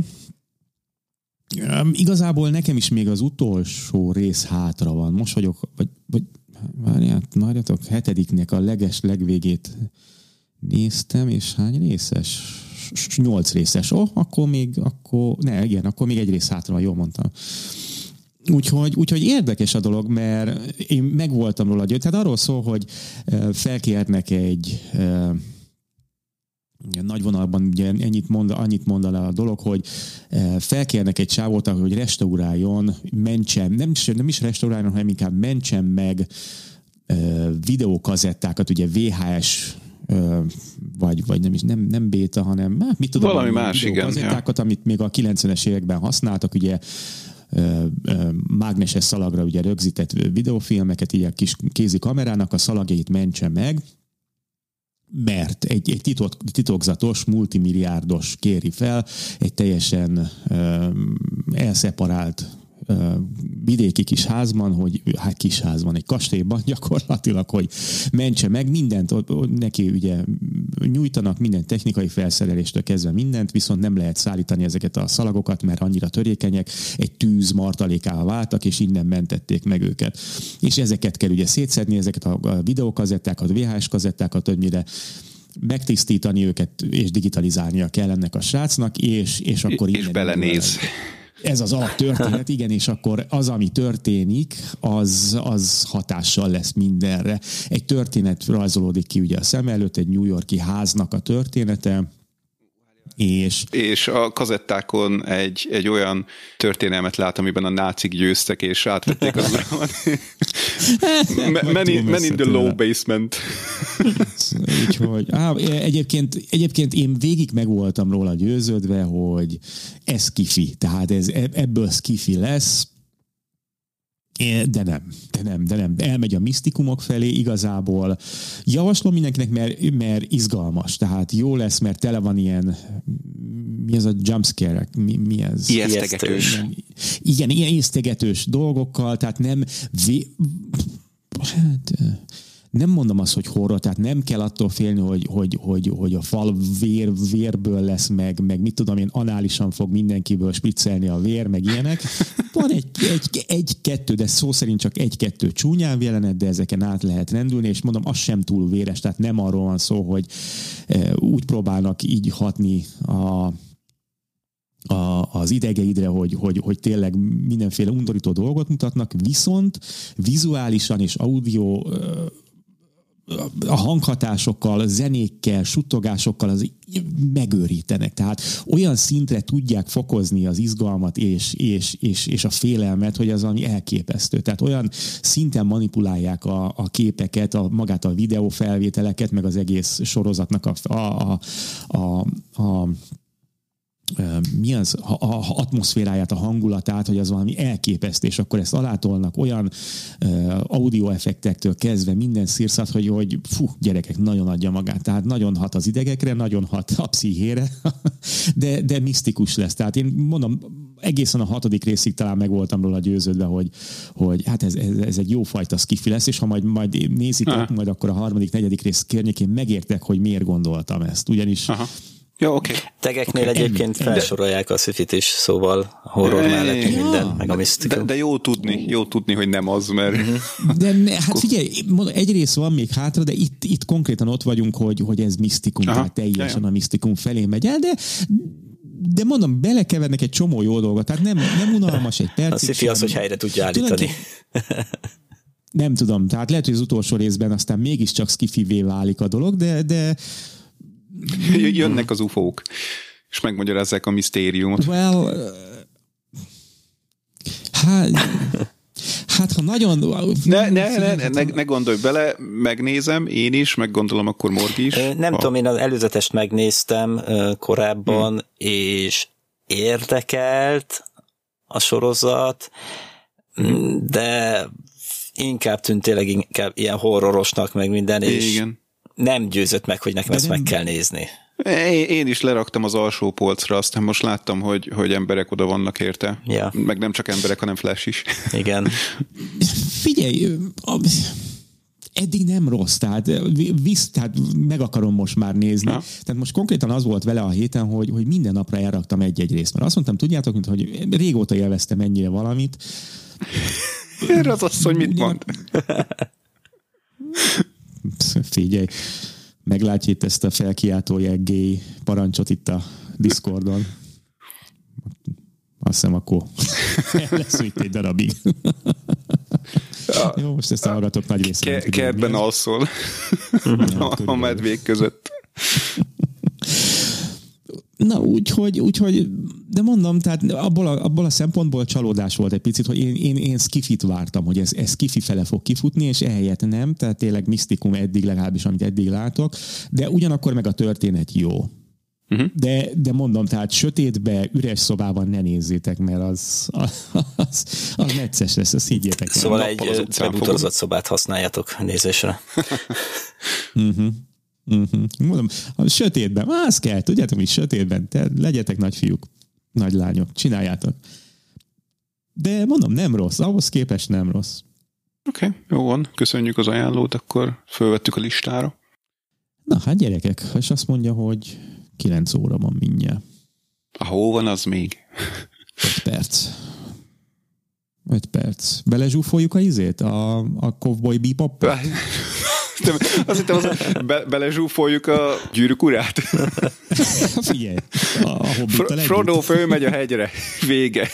Igazából nekem is még az utolsó rész hátra van. Most vagyok, vagy, vagy várját, várjatok, hetediknek a leges legvégét néztem, és hány részes? Nyolc részes. Oh, akkor még, akkor, ne, igen, akkor még egy rész hátra van, jól mondtam. Úgyhogy, úgyhogy érdekes a dolog, mert én megvoltam róla győt. Tehát arról szól, hogy felkérnek egy e, nagy vonalban ugye ennyit mond, annyit mondaná a dolog, hogy felkérnek egy csávót, hogy restauráljon, mentsen, nem is, nem is restauráljon, hanem inkább mentsen meg e, videókazettákat, ugye vé há es vagy, vagy nem is, nem, nem béta, hanem hát mit tudom, valami más, videókazettákat, igen, amit még a kilencvenes években használtak, ugye mágneses szalagra ugye rögzített videófilmeket, ilyen kis kézi kamerának a szalagjait mentse meg, mert egy, egy titok, titokzatos, multimilliárdos kéri fel egy teljesen ö, elszeparált ö, vidéki kis házban, hogy hát kis házban, egy kastélyban gyakorlatilag, hogy mentse meg mindent, neki ugye nyújtanak minden technikai felszereléstől kezdve mindent, viszont nem lehet szállítani ezeket a szalagokat, mert annyira törékenyek, egy tűz martalékává váltak, és innen mentették meg őket. És ezeket kell ugye szétszedni, ezeket a videókazettákat, vé há es kazettákat, többnyire megtisztítani őket, és digitalizálnia kell ennek a srácnak, és, és akkor... És belenéz. Ez az alaptörténet, igen, és akkor az, ami történik, az, az hatással lesz mindenre. Egy történet rajzolódik ki ugye a szem előtt, egy New York-i háznak a története, és... És a kazettákon egy, egy olyan történelmet lát, amiben a nácik győztek, és átvették az uralmat. Men in the low basement. Úgyhogy, á, egyébként, egyébként én végig meg voltam róla győződve, hogy ez kifi, tehát ez, ebből kifi lesz, de nem, de nem, de nem. Elmegy a misztikumok felé igazából. Javaslom mindenkinek, mert, mert izgalmas. Tehát jó lesz, mert tele van ilyen, mi ez a jumpscare? Mi, mi ez? Ijesztegetős. Igen, ilyen ijesztegetős dolgokkal, tehát nem... Vé... Hát... Nem mondom azt, hogy horror, tehát nem kell attól félni, hogy, hogy, hogy, hogy a fal vér, vérből lesz, meg, meg mit tudom én, análisan fog mindenkiből spriccelni a vér, meg ilyenek. Van egy-kettő, egy, egy, de szó szerint csak egy-kettő csúnyán jelenet, de ezeken át lehet rendülni, és mondom, az sem túl véres, tehát nem arról van szó, hogy úgy próbálnak így hatni a... A, az idegeidre, hogy, hogy, hogy tényleg mindenféle undorító dolgot mutatnak, viszont vizuálisan és audio a hanghatásokkal, zenékkel, suttogásokkal az megőrítenek. Tehát olyan szintre tudják fokozni az izgalmat és, és, és, és a félelmet, hogy az ami elképesztő. Tehát olyan szinten manipulálják a, a képeket, a, magát a videófelvételeket, meg az egész sorozatnak a, a, a, a mi az a, a, a atmoszféráját, a hangulatát, hogy az valami elképesztő, és akkor ezt alátolnak olyan uh, audio effektektől kezdve minden szírszat, hogy, hogy fú, gyerekek, nagyon adja magát. Tehát nagyon hat az idegekre, nagyon hat a pszichére, de, de misztikus lesz. Tehát én mondom, egészen a hatodik részig talán meg voltam róla győződve, hogy, hogy hát ez, ez, ez egy jófajta skifi lesz, és ha majd, majd nézitek, aha, majd akkor a harmadik, negyedik rész környékén megértek, hogy miért gondoltam ezt. Ugyanis aha. Ja, oké. Okay. Tegeknél okay. egyébként felsorolják de... a sci-fit is, szóval horror mellett ja. minden, meg a misztika. De, de jó tudni, jó tudni, hogy nem az, mert... De ne, hát figyelj, egyrészt van még hátra, de itt, itt konkrétan ott vagyunk, hogy, hogy ez misztikum, aha, tehát teljesen ja. a misztikum felé megy el, de... De mondom, belekevernek egy csomó jó dolgot, tehát nem, nem unalmas egy percig. A sci-fi az, hogy helyre tudja állítani. Nem tudom, tehát lehet, hogy az utolsó részben aztán mégiscsak sci-fivé válik a dolog, de... de... Jönnek az ufók, és megmagyarázzák a misztériumot. Well, hát... Hát, ha nagyon... Ne, ne, ne, ne, ne, ne gondolj bele, megnézem, én is, meggondolom akkor Morgi is. Nem a... tudom, én az előzetest megnéztem korábban, hmm. és érdekelt a sorozat, de inkább tűnt tényleg inkább ilyen horrorosnak meg minden, és igen. nem győzött meg, hogy nekem de ezt nem... meg kell nézni. Én is leraktam az alsó polcra, aztán most láttam, hogy, hogy emberek oda vannak érte. Ja. Meg nem csak emberek, hanem Flash is. Igen. Figyelj, eddig nem rossz, tehát, visz, tehát meg akarom most már nézni. Ha. Tehát most konkrétan az volt vele a héten, hogy, hogy minden napra elraktam egy-egy részt. Mert azt mondtam, tudjátok, mint, hogy régóta élveztem ennyire valamit. Erre az asszony mit mond? Figyelj. Meglátja itt ezt a felkiáltója gay parancsot itt a Discordon. Azt hiszem, akkor lesz úgy egy darabig. Ja, jó, most ezt hallgatok nagy részben. Ke- kertben alszol a, a medvék között. Na, úgyhogy, úgyhogy, de mondom, tehát abból a, abból a szempontból csalódás volt egy picit, hogy én, én, én skifit vártam, hogy ez, ez skifi fele fog kifutni, és ehelyett nem, tehát tényleg misztikum eddig legalábbis, amit eddig látok, de ugyanakkor meg a történet jó. Uh-huh. De, de mondom, tehát sötétbe, üres szobában ne nézzétek, mert az az, az, az necces lesz, azt higgyétek. Szóval egy felútorozott szobát használjátok nézésre. Mhm. Uh-huh. Mondom, a sötétben, az kell, tudjátok, hogy sötétben, te legyetek nagy fiúk, nagy lányok, csináljátok. De mondom, nem rossz, ahhoz képest nem rossz. Oké, okay, jó van, köszönjük az ajánlót, akkor fölvettük a listára. Na hát gyerekek, és azt mondja, hogy kilenc óra van mindjárt. Hol van az még? öt perc. öt perc. Belezsúfoljuk a izét? A, a Cowboy Bebop? Azt hittem, az, be, belezsúfoljuk a Gyűrűk urát. Figyelj, a, a Hobbittal együtt. Frodo fölmegy a hegyre. Vége.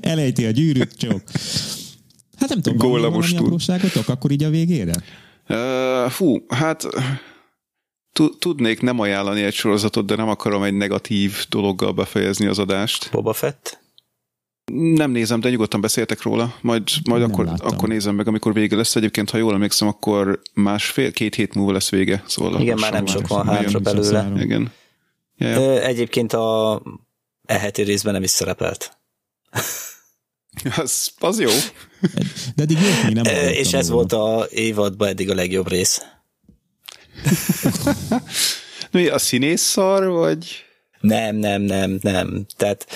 Elejti a gyűrűt, csók. Hát nem tudom, van valami apróságotok akkor így a végére? Uh, fú, hát tudnék nem ajánlani egy sorozatot, de nem akarom egy negatív dologgal befejezni az adást. Boba Fett? Nem nézem, de nyugodtan beszéltek róla, majd, majd akkor, akkor nézem meg, amikor vége lesz. Egyébként, ha jól emlékszem, akkor másfél, két hét múlva lesz vége. Szóval igen, már nem sok van hátra belőle. Igen. Ja, ja. Egyébként a e-heti részben nem is szerepelt. Az, az jó. De eddig jó, még nem e, és ez volna. Volt a évadban eddig a legjobb rész. A színész szar, vagy? Nem, nem, nem, nem. Tehát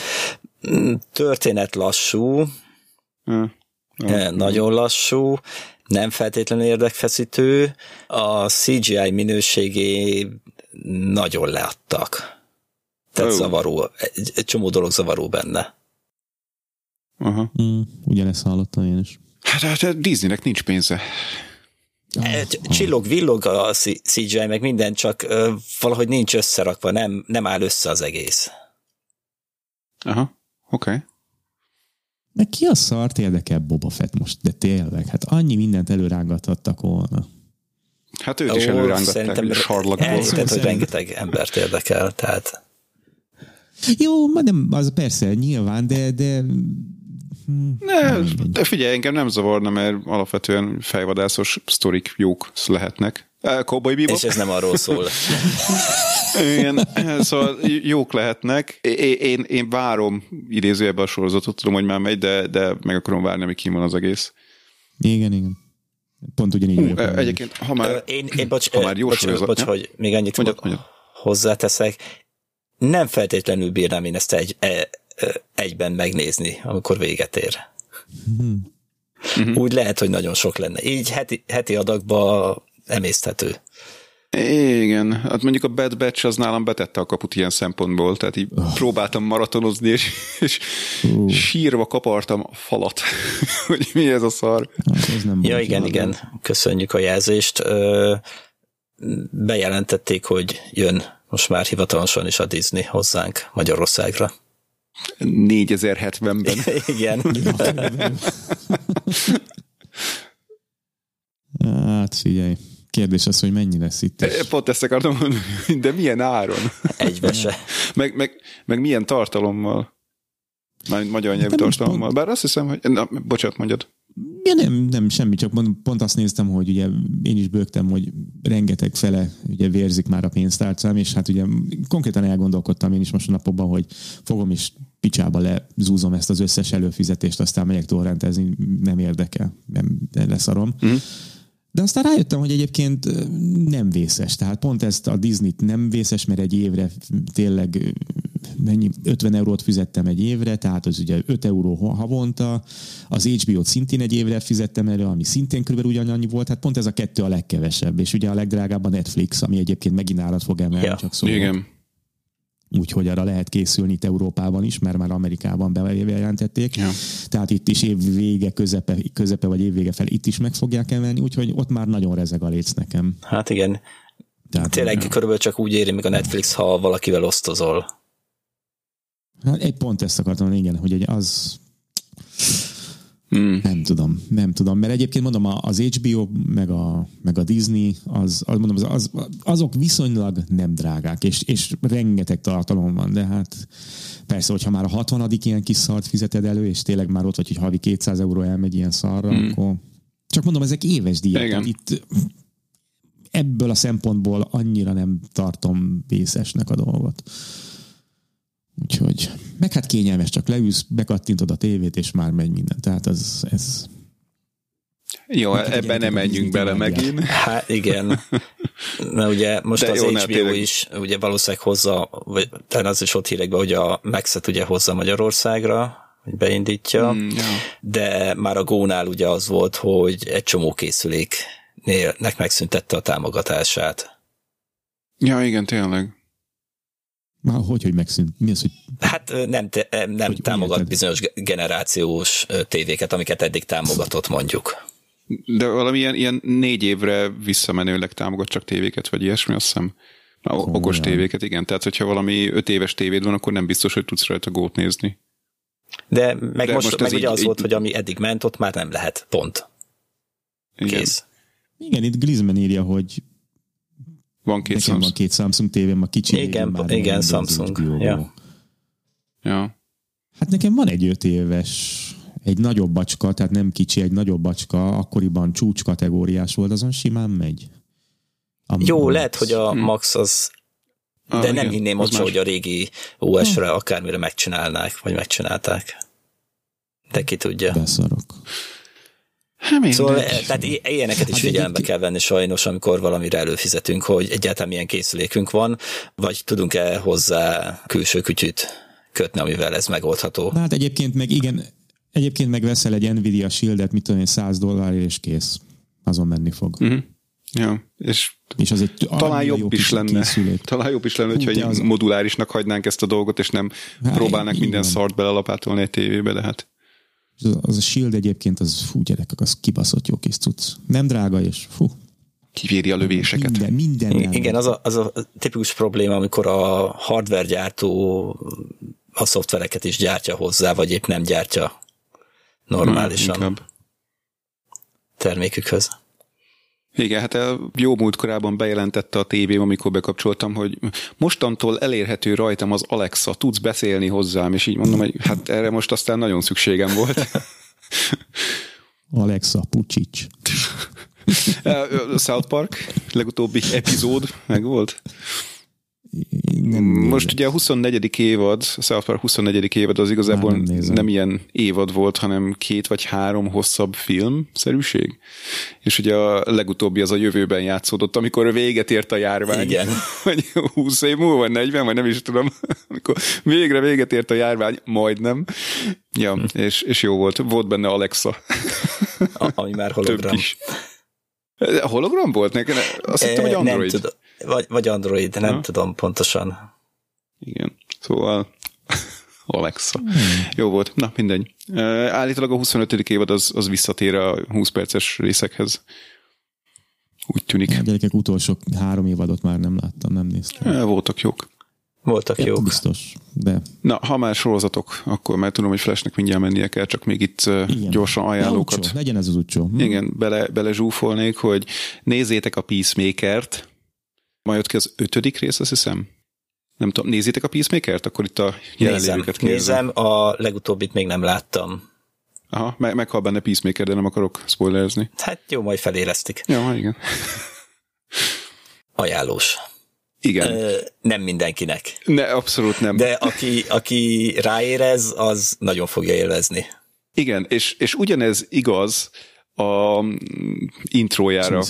történet lassú, hmm. Hmm. nagyon lassú, nem feltétlenül érdekfeszítő, a cé gé í minőségé nagyon leadtak. Tehát oh. zavaró, egy, egy csomó dolog zavaró benne. Aha. Mm, ugyanezt hallottam én is. Hát a Disneynek nincs pénze. Csillog, villog a cé gé í, meg minden, csak valahogy nincs összerakva, nem, nem áll össze az egész. Aha. Oké. Okay. De ki a szart érdekel Boba Fett most? De tényleg, hát annyi mindent előrángathattak volna. Hát őt is előrángatták, és sarlakból. Elhitted, hogy rengeteg embert érdekel, tehát... Jó, nem, az persze, nyilván, de... de... Ne, de figyelj, engem nem zavarna, mert alapvetően fejvadászos sztorik jók lehetnek. Cowboy Bebop. És ez nem arról szól. Igen, szóval jók lehetnek. Én, én, én várom, idézőjebben a sorozatot, tudom, hogy már megy, de, de meg akarom várni, amíg kín van az egész. Igen, igen. Pont ugyanígy Hú, vagyok. Egyébként, ha már, én, én bocs, ha már jó bocs, sorozat. Bocs, hogy még annyit mondjad, mondjad. hozzáteszek. Nem feltétlenül bírnám én ezt egy, egyben megnézni, amikor véget ér. Mm-hmm. Úgy lehet, hogy nagyon sok lenne. Így heti, heti adagban emészthető. Igen, hát mondjuk a Bad Batch az nálam betette a kaput ilyen szempontból, tehát így oh. próbáltam maratonozni, és, és uh. sírva kapartam a falat, hogy mi ez a szar. Hát ez nem ja, igen, igen, nem. Köszönjük a jelzést. Bejelentették, hogy jön most már hivatalosan is a Disney hozzánk Magyarországra. négyezer-hetvenben Igen. Hát figyelj. Kérdés az, hogy mennyi lesz itt is. Pont ezt akartam mondani, de milyen áron? Egybe se. Meg, meg, meg milyen tartalommal? Mármint magyar nyelvű tartalommal. Pont... Bár azt hiszem, hogy... Na, bocsánat, mondjad. Ja, nem, nem, semmi, csak pont azt néztem, hogy ugye én is bőgtem, hogy rengeteg fele ugye vérzik már a pénztárcám, és hát ugye konkrétan elgondolkodtam én is most a napokban, hogy fogom is picsába lezúzom ezt az összes előfizetést, aztán megyek torrentezni, nem érdekel, nem leszarom. Mm. De aztán rájöttem, hogy egyébként nem vészes. Tehát pont ezt a Disney-t nem vészes, mert egy évre tényleg mennyi, ötven eurót fizettem egy évre, tehát az ugye öt euró havonta, az há bé ó-t szintén egy évre fizettem erre, ami szintén körülbelül ugyanannyi volt, hát pont ez a kettő a legkevesebb, és ugye a legdrágább a Netflix, ami egyébként megint állat fog emelni, ja, csak szóval. Igen. Úgyhogy arra lehet készülni itt Európában is, mert már Amerikában bejelentették. Ja. Tehát itt is évvége, közepe, közepe vagy évvége fel itt is meg fogják emelni, úgyhogy ott már nagyon rezeg a léc nekem. Hát igen. Tehát tényleg nem. Körülbelül csak úgy éri, még a Netflix, ha valakivel osztozol. Hát egy pont ezt akartam mondani, igen, hogy az... Hmm. Nem tudom, nem tudom, mert egyébként mondom, az há bé ó meg a, meg a Disney, az, az, mondom, az, az, azok viszonylag nem drágák, és, és rengeteg tartalom van, de hát persze, hogyha már a hatvanadik ilyen kis szart fizeted elő, és tényleg már ott vagy, hogy havi kétszáz euró elmegy ilyen szarra, hmm. akkor csak mondom, ezek éves díjak. Itt ebből a szempontból annyira nem tartom vészesnek a dolgot. Úgyhogy, meg hát kényelmes, csak leülsz, bekattintod a tévét, és már megy minden. Tehát az, ez... Jó, hát ebben nem menjünk bele megint. Hát igen. Na ugye most de az jó, há bé ó tényleg. Is ugye valószínűleg hozza, vagy talán az is ott hírekben, hogy a Max-et ugye hozza Magyarországra, hogy beindítja, mm, ja. de már a Go-nál ugye az volt, hogy egy csomó készüléknek megszüntette a támogatását. Ja, igen, tényleg. Már hogy, hogy megszűnt? Mi az, hogy... Hát nem, te, nem hogy támogat bizonyos generációs tévéket, amiket eddig támogatott mondjuk. De valamilyen ilyen négy évre visszamenőleg támogat csak tévéket, vagy ilyesmi, azt hiszem. Na, oh, okos olyan. Tévéket, igen. Tehát, hogyha valami öt éves tévéd van, akkor nem biztos, hogy tudsz rajta gót nézni. De meg De most, most meg ugye így, az így... volt, hogy ami eddig ment, ott már nem lehet. Pont. Kész. Igen, igen, itt Glizman írja, hogy van két, Samsung. Van két Samsung tévém, a kicsi. Igen, van, igen Samsung. Ja. Ja. Hát nekem van egy öt éves, egy nagyobb bacska, tehát nem kicsi, egy nagyobb bacska, akkoriban csúcs kategóriás volt, azon simán megy. Am- Jó, Max. Lehet, hogy a Max az, de ah, nem igen, hinném ott, hogy a régi ó es-re ah. akármire megcsinálnák, vagy megcsinálták. De ki tudja. Beszarok. Hát szóval, tehát ilyeneket is hát figyelembe egy... kell venni sajnos, amikor valamire előfizetünk, hogy egyáltalán milyen készülékünk van, vagy tudunk-e hozzá külső kütyűt kötni, amivel ez megoldható. Hát egyébként meg igen, egyébként meg veszel egy Nvidia Shield-et, mit tudom én, száz dollár és kész. Azon menni fog. Mm-hmm. Ja, és, és az egy talán jobb, jobb is lenne, készülék. Talán jobb is lenne, hogyha egy az... modulárisnak hagynánk ezt a dolgot, és nem hát, próbálnánk igen. minden szart belelapátolni egy tévébe, de hát az a Shield egyébként, az fú gyerekek, az kibaszott jó kis cucc. Nem drága, és fú. Kivéri a lövéseket. Minden, minden igen, az a, az a tipikus probléma, amikor a hardware gyártó a szoftvereket is gyártja hozzá, vagy épp nem gyártja normálisan Na, termékükhöz. Igen, hát jó múlt korában bejelentette a tévém, amikor bekapcsoltam, hogy mostantól elérhető rajtam az Alexa, tudsz beszélni hozzám, és így mondom, hogy hát erre most aztán nagyon szükségem volt. Alexa, pucsics. South Park, legutóbbi epizód meg volt. Nem most ugye a huszonnegyedik évad, South Park huszonnegyedik évad az igazából nem, nem, nem ilyen évad volt, hanem két vagy három hosszabb filmszerűség. És ugye a legutóbbi az a jövőben játszódott, amikor véget ért a járvány. Igen. Vagy húsz év múlva, negyven, vagy nem is tudom. Amikor végre véget ért a járvány, majdnem. Ja, hm. és, és jó volt. Volt benne Alexa. A, ami már hologram. Hologram volt? Nekem azt hittem, hogy Android. Nem tudom. Vagy, vagy Android, nem ha. tudom pontosan. Igen, szóval Alexa. Hmm. Jó volt, na mindegy. Állítólag a huszonötödik évad az, az visszatér a húsz perces részekhez. Úgy tűnik. A gyerekek utolsó három évadot már nem láttam, nem néztem. Voltak jók. Voltak Én jók. Biztos, de... Na, ha már sorozatok, akkor már tudom, hogy Flashnek mindjárt mennie kell, csak még itt Igen. gyorsan ajánlókat. Utcsó, legyen ez az utcsó. Hm. Igen, bele, bele zsúfolnék, hogy nézzétek a Peace Makert. Majd jött ki az ötödik rész, azt hiszem. Nem tudom, nézzétek a Peace Makert? Akkor itt a jelenlévőket kérdezem. Nézem, a legutóbbit még nem láttam. Aha, meg, meghal benne Peace Maker, de nem akarok spoilerezni. Hát jó, majd felélesztik. Jó, igen. Ajánlós. Igen. Ö, nem mindenkinek. Ne, abszolút nem. De aki, aki ráérez, az nagyon fogja élvezni. Igen, és, és ugyanez igaz a intrójára.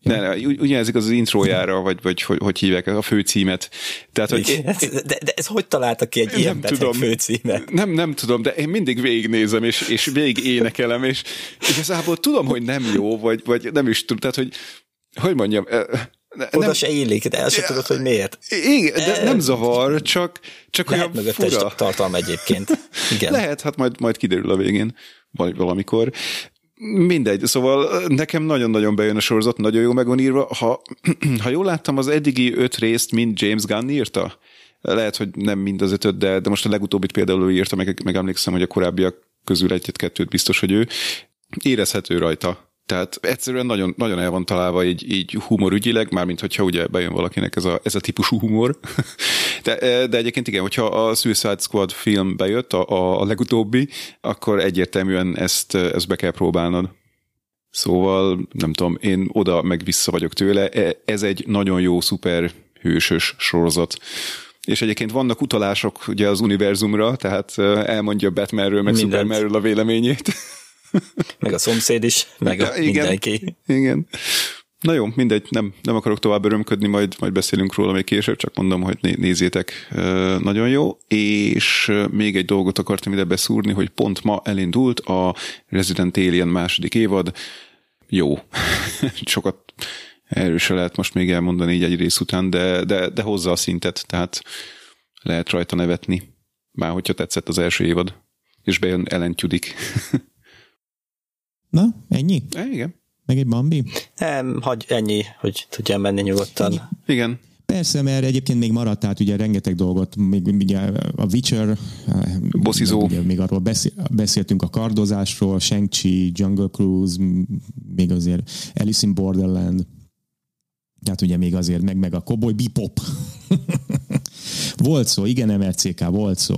Ne, ne, ugyanez igaz az intrójára, vagy, vagy hogy, hogy hívják a főcímet. Tehát, hogy, de, de ez hogy találtak ki egy ilyen beteg főcímet? Nem, nem tudom, de én mindig végignézem, és, és végig énekelem, és igazából tudom, hogy nem jó, vagy, vagy nem is tudom. Tehát, hogy hogy mondjam... Nem, oda se illik, de el sem tudod, hogy miért. Igen, de nem zavar, csak, csak olyan fura. Lehet mögötte is tartalom egyébként. Igen. Lehet, hát majd, majd kiderül a végén valamikor. Mindegy, szóval nekem nagyon-nagyon bejön a sorozat, nagyon jó meg van írva. Ha, ha jól láttam, az eddigi öt részt mind James Gunn írta. Lehet, hogy nem mind az ötöt, de, de most a legutóbbit például ő írta, meg, meg emlékszem, hogy a korábbiak közül egyet-kettőt biztos, hogy ő érezhető rajta. Tehát egyszerűen nagyon, nagyon el van találva így, így humorügyileg, mármint hogyha ugye bejön valakinek ez a, ez a típusú humor. De, de egyébként igen, hogyha a Suicide Squad film bejött, a, a legutóbbi, akkor egyértelműen ezt, ezt be kell próbálnod. Szóval nem tudom, én oda meg vissza vagyok tőle. Ez egy nagyon jó, szuper hősös sorozat. És egyébként vannak utalások ugye az univerzumra, tehát elmondja Batmanről, meg Supermanről a véleményét. Meg a szomszéd is, meg a igen, mindenki. Igen. Na jó, mindegy, nem, nem akarok tovább örömködni, majd, majd beszélünk róla még később, csak mondom, hogy nézzétek, nagyon jó. És még egy dolgot akartam ide beszúrni, hogy pont ma elindult a Resident Alien második évad. Jó, sokat erről se lehet most még elmondani így egy rész után, de, de, de hozza a szintet, tehát lehet rajta nevetni. Már hogyha tetszett az első évad, és bejön Ellen Tudyk. Na, ennyi? É, igen. Meg egy Bambi? Nem, hagy ennyi, hogy tudjam menni nyugodtan. Ennyi. Igen. Persze, mert egyébként még maradt, tehát ugye rengeteg dolgot, még ugye a Witcher, bosszizó. Ugye, még arról beszél, beszéltünk a kardozásról, Shang-Chi, Jungle Cruise, még azért Alice in Borderland, tehát ugye még azért, meg, meg a Cowboy Bebop. Volt szó, igen, em er cé ká, volt szó.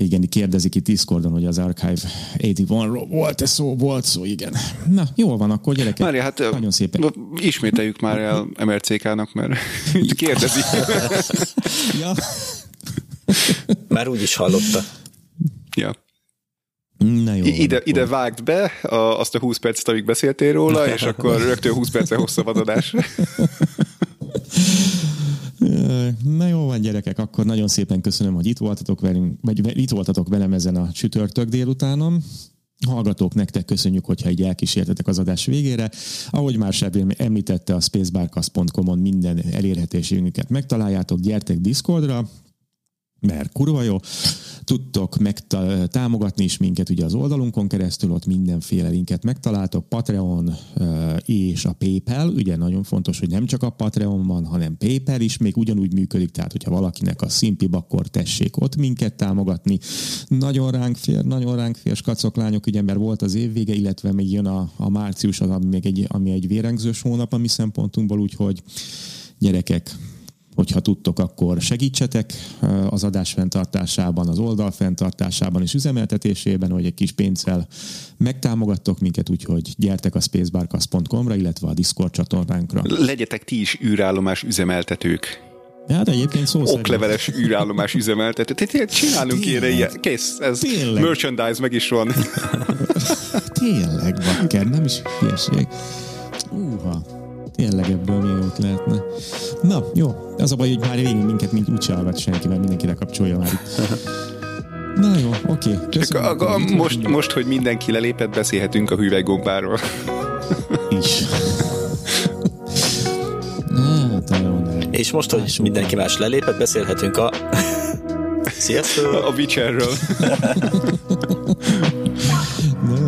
Igen, kérdezik itt Discordon, hogy az Archive nyolcvanegyről volt-e szó? Volt szó, igen. Na, jól van, akkor gyerekek. Mária, hát nagyon szépen. Ismételjük már el em er cé ká-nak, mert kérdezik. Ja. Már úgy is hallotta. Ja. Na jó, ide, ide vágd be a, azt a húsz percet, amíg beszéltél róla, és akkor rögtön húsz percen hosszabb adás. Na jó van, gyerekek, akkor nagyon szépen köszönöm, hogy itt voltatok velünk, vagy itt voltatok velem ezen a csütörtök délutánon. Hallgatók, nektek köszönjük, hogyha így elkísértetek az adás végére. Ahogy már Sebén említette, a spacebarcast pont com-on minden elérhetőségünket megtaláljátok, gyertek Discordra, mert kurva jó. Tudtok megtámogatni is minket ugye az oldalunkon keresztül, ott mindenféle linket megtaláltok, Patreon és a PayPal, ugye nagyon fontos, hogy nem csak a Patreon van, hanem PayPal is még ugyanúgy működik, tehát hogyha valakinek a szimpibb, akkor tessék ott minket támogatni. Nagyon ránk fér, nagyon ránk fér, skacoklányok, ugye, mert volt az évvége, illetve még jön a, a március, az, ami, még egy, ami egy vérengzős hónap a mi szempontunkból, úgyhogy gyerekek, hogyha tudtok, akkor segítsetek az adás fenntartásában, az oldal fenntartásában és üzemeltetésében, hogy egy kis pénzzel megtámogattok minket, úgyhogy gyertek a spacebarcast pont com-ra, illetve a Discord csatornánkra. Legyetek ti is űrállomás üzemeltetők. Hát egyébként szó szerint. Okleveles űrállomás üzemeltetők. Tehát csinálunk ilyenre ilyen. Kész, ez merchandise meg is van. Tényleg, bakker, nem is hülyeség. Úha. Tényleg ebből miért lehetne. Na, jó. Az a baj, hogy már végig minket mind úgy csalgat senki, mert mindenki lekapcsolja már itt. Na jó, oké. Okay. Most, most, hogy mindenki lelépett, beszélhetünk a hüvelygombáról. Is. És most, hogy mindenki más lelépett, beszélhetünk a... Sziasztok! A Witcherről.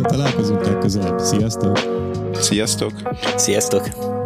Találkozunk legközelebb. Sziasztok! Sziasztok! Sziasztok!